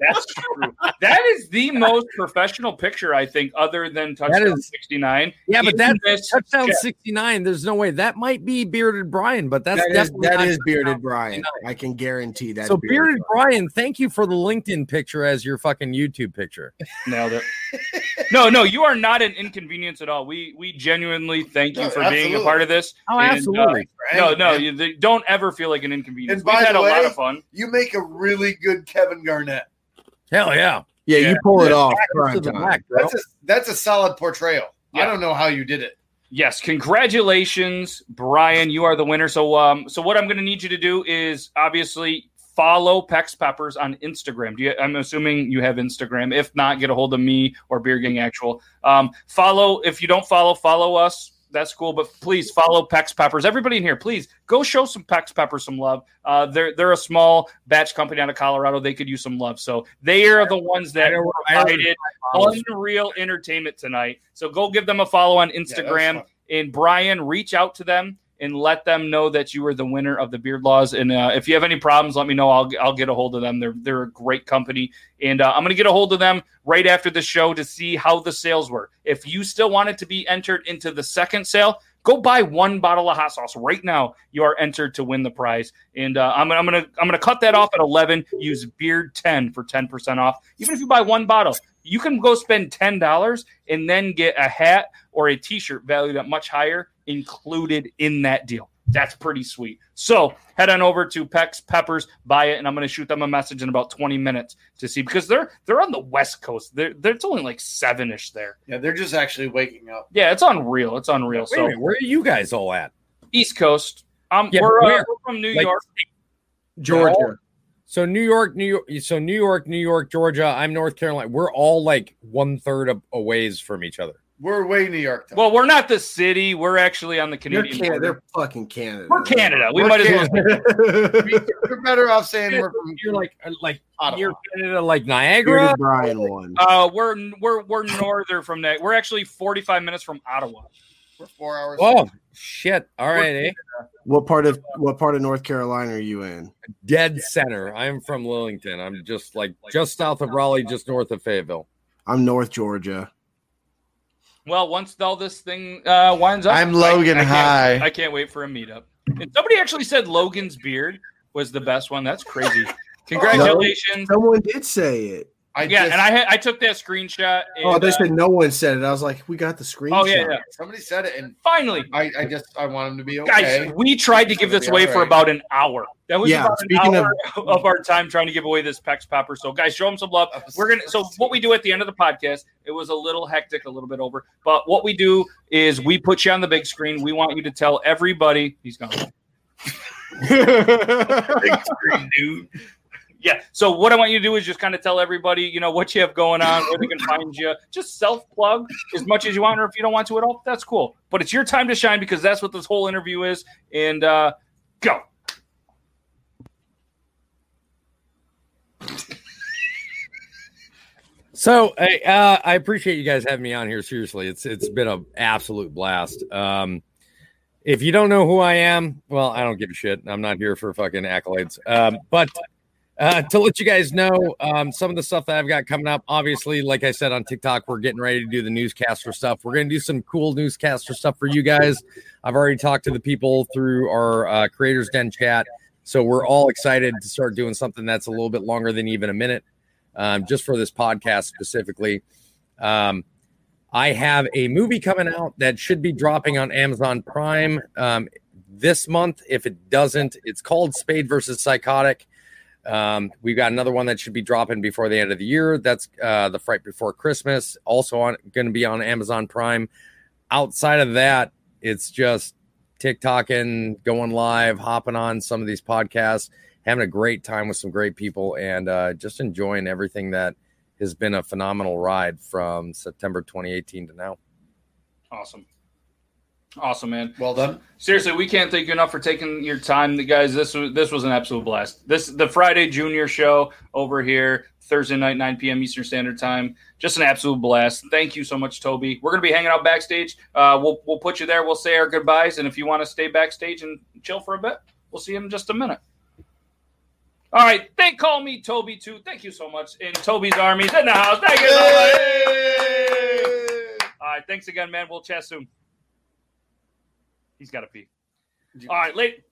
That's true. That is the most professional picture, I think, other than touchdown is, sixty-nine. Yeah, but that touchdown check. sixty-nine. There's no way that might be bearded Brian, but that's that definitely is, that is bearded Brian. sixty-nine. I can guarantee that. So bearded, bearded Brian. Brian, thank you for the LinkedIn picture as your fucking YouTube picture. Nailed it. No, no, you are not an inconvenience at all. We we genuinely thank you no, for absolutely. being a part of this. Oh, and, absolutely. Uh, no, no, you, they don't ever feel like an inconvenience. And We've by had the way, a lot of fun. You make a really good Kevin Garnett. Hell yeah. Yeah, yeah. you pull yeah. it off. Back, that's, a, that's a solid portrayal. Yeah. I don't know how you did it. Yes, congratulations, Brian. You are the winner. So um, so what I'm going to need you to do is obviously follow Pex Peppers on Instagram. Do you, I'm assuming you have Instagram. If not, get a hold of me or Beer Gang Actual. Um, follow. If you don't follow, follow us. That's cool, but please follow Pex Peppers. Everybody in here, please go show some Pex Peppers some love. Uh, they're they're a small batch company out of Colorado. They could use some love. So they are the ones that provided unreal entertainment tonight. So go give them a follow on Instagram. Yeah, and Brian, reach out to them and let them know that you were the winner of the Beard Laws. And uh, if you have any problems, let me know. I'll I'll get a hold of them. They're they're a great company, and uh, I'm gonna get a hold of them right after the show to see how the sales were. If you still wanted to be entered into the second sale, go buy one bottle of hot sauce right now. You are entered to win the prize, and uh, I'm I'm gonna I'm gonna cut that off at eleven. Use Beard ten for ten percent off. Even if you buy one bottle, you can go spend ten dollars and then get a hat or a T-shirt valued at much higher, included in that deal. That's pretty sweet. So head on over to Pex Peppers, buy it, and I'm going to shoot them a message in about twenty minutes to see, because they're they're on the West Coast. They're, they're it's only like seven-ish there. Yeah, they're just actually waking up. Yeah, it's unreal. It's unreal. Wait, so wait, where are you guys all at? East Coast. Um, yeah, we're, uh, we're from New like, York, Georgia. All, so New York, New York. So New York, New York, Georgia. I'm North Carolina. We're all like one third of a ways from each other. We're way New York. Though. Well, we're not the city. We're actually on the Canadian border. They're fucking Canada. We're Canada. We we're might Canada. as well. We're better off saying we're from you're like like near Canada, like Niagara. Brian one. Uh, we're we're we're northern from that. We're actually forty-five minutes from Ottawa. We're four hours. Oh shit! All we're right, eh? What part of what part of North Carolina are you in? Dead center. I'm from Lillington. I'm just like just south of Raleigh, just north of Fayetteville. I'm North Georgia. Well, once all this thing uh, winds up, I'm Logan I, I High. I can't wait for a meetup. And somebody actually said Logan's beard was the best one. That's crazy. Congratulations. No, someone did say it. I yeah, just, and I I took that screenshot. And, oh, they said no one said it. I was like, we got the screenshot. Oh, yeah, yeah. Somebody said it. And finally, I, I just I want him to be okay. Guys, we tried to give this away right. for about an hour. That was yeah, about an hour of, of our time trying to give away this Pex Popper. So, guys, show them some love. We're gonna. So, what we do at the end of the podcast, it was a little hectic, a little bit over. But what we do is we put you on the big screen. We want you to tell everybody he's gone. Big screen, dude. Yeah, so what I want you to do is just kind of tell everybody, you know, what you have going on, where they can find you. Just self-plug as much as you want, or if you don't want to at all, that's cool. But it's your time to shine because that's what this whole interview is. And uh, go. So I, uh, I appreciate you guys having me on here. Seriously, it's it's been an absolute blast. Um, if you don't know who I am, well, I don't give a shit. I'm not here for fucking accolades. Um, but... Uh, to let you guys know, um, some of the stuff that I've got coming up, obviously, like I said, on TikTok, we're getting ready to do the newscaster stuff. We're going to do some cool newscaster stuff for you guys. I've already talked to the people through our uh, Creators Den chat, so we're all excited to start doing something that's a little bit longer than even a minute, um, just for this podcast specifically. Um, I have a movie coming out that should be dropping on Amazon Prime um, this month. If it doesn't, it's called Spade versus Psychotic. Um, we've got another one that should be dropping before the end of the year. That's uh, The Fright Before Christmas, also on going to be on Amazon Prime. Outside of that, it's just TikToking, going live, hopping on some of these podcasts, having a great time with some great people, and uh, just enjoying everything that has been a phenomenal ride from September twenty eighteen to now. Awesome. Awesome, man. Well done. Seriously, we can't thank you enough for taking your time, guys. This was this was an absolute blast. This the Friday Junior Show over here, Thursday night, nine p.m. Eastern Standard Time. Just an absolute blast. Thank you so much, Toby. We're gonna be hanging out backstage. Uh, we'll we'll put you there. We'll say our goodbyes, and if you want to stay backstage and chill for a bit, we'll see you in just a minute. All right. They Call Me Toby too. Thank you so much. And Toby's Army's in the house. Thank you. Yay! All right. Thanks again, man. We'll chat soon. He's got to pee. All right, late.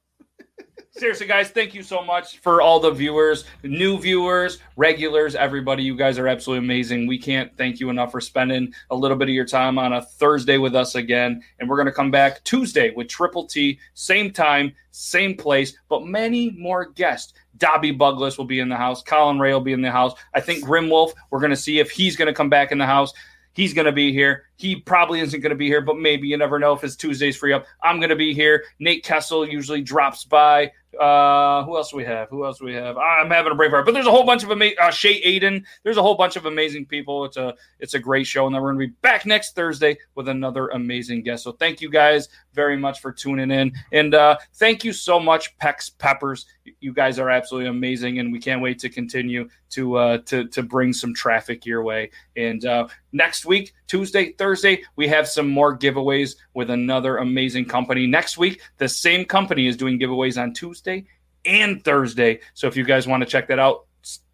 Seriously, guys, thank you so much for all the viewers, new viewers, regulars, everybody. You guys are absolutely amazing. We can't thank you enough for spending a little bit of your time on a Thursday with us again. And we're going to come back Tuesday with Triple T, same time, same place, but many more guests. Dobby Bugless will be in the house. Colin Ray will be in the house. I think Grimwolf, we're going to see if he's going to come back in the house. He's going to be here. He probably isn't going to be here, but maybe you never know if his Tuesday's free up. I'm going to be here. Nate Kessel usually drops by. Uh, who else do we have? Who else do we have? I'm having a brain fart, but there's a whole bunch of amazing uh, – Shea Aiden. There's a whole bunch of amazing people. It's a it's a great show, and then we're going to be back next Thursday with another amazing guest. So thank you guys very much for tuning in, and uh, thank you so much, Pex Peppers. You guys are absolutely amazing, and we can't wait to continue to uh, to to bring some traffic your way. And uh, next week, Tuesday, Thursday, we have some more giveaways with another amazing company. Next week, the same company is doing giveaways on Tuesday and Thursday. So if you guys want to check that out,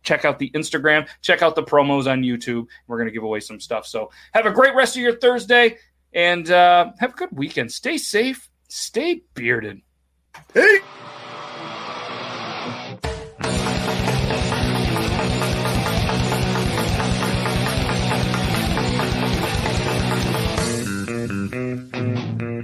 check out the Instagram, check out the promos on YouTube. We're going to give away some stuff. So have a great rest of your Thursday, and uh, have a good weekend. Stay safe. Stay bearded. Hey! Mm-hmm.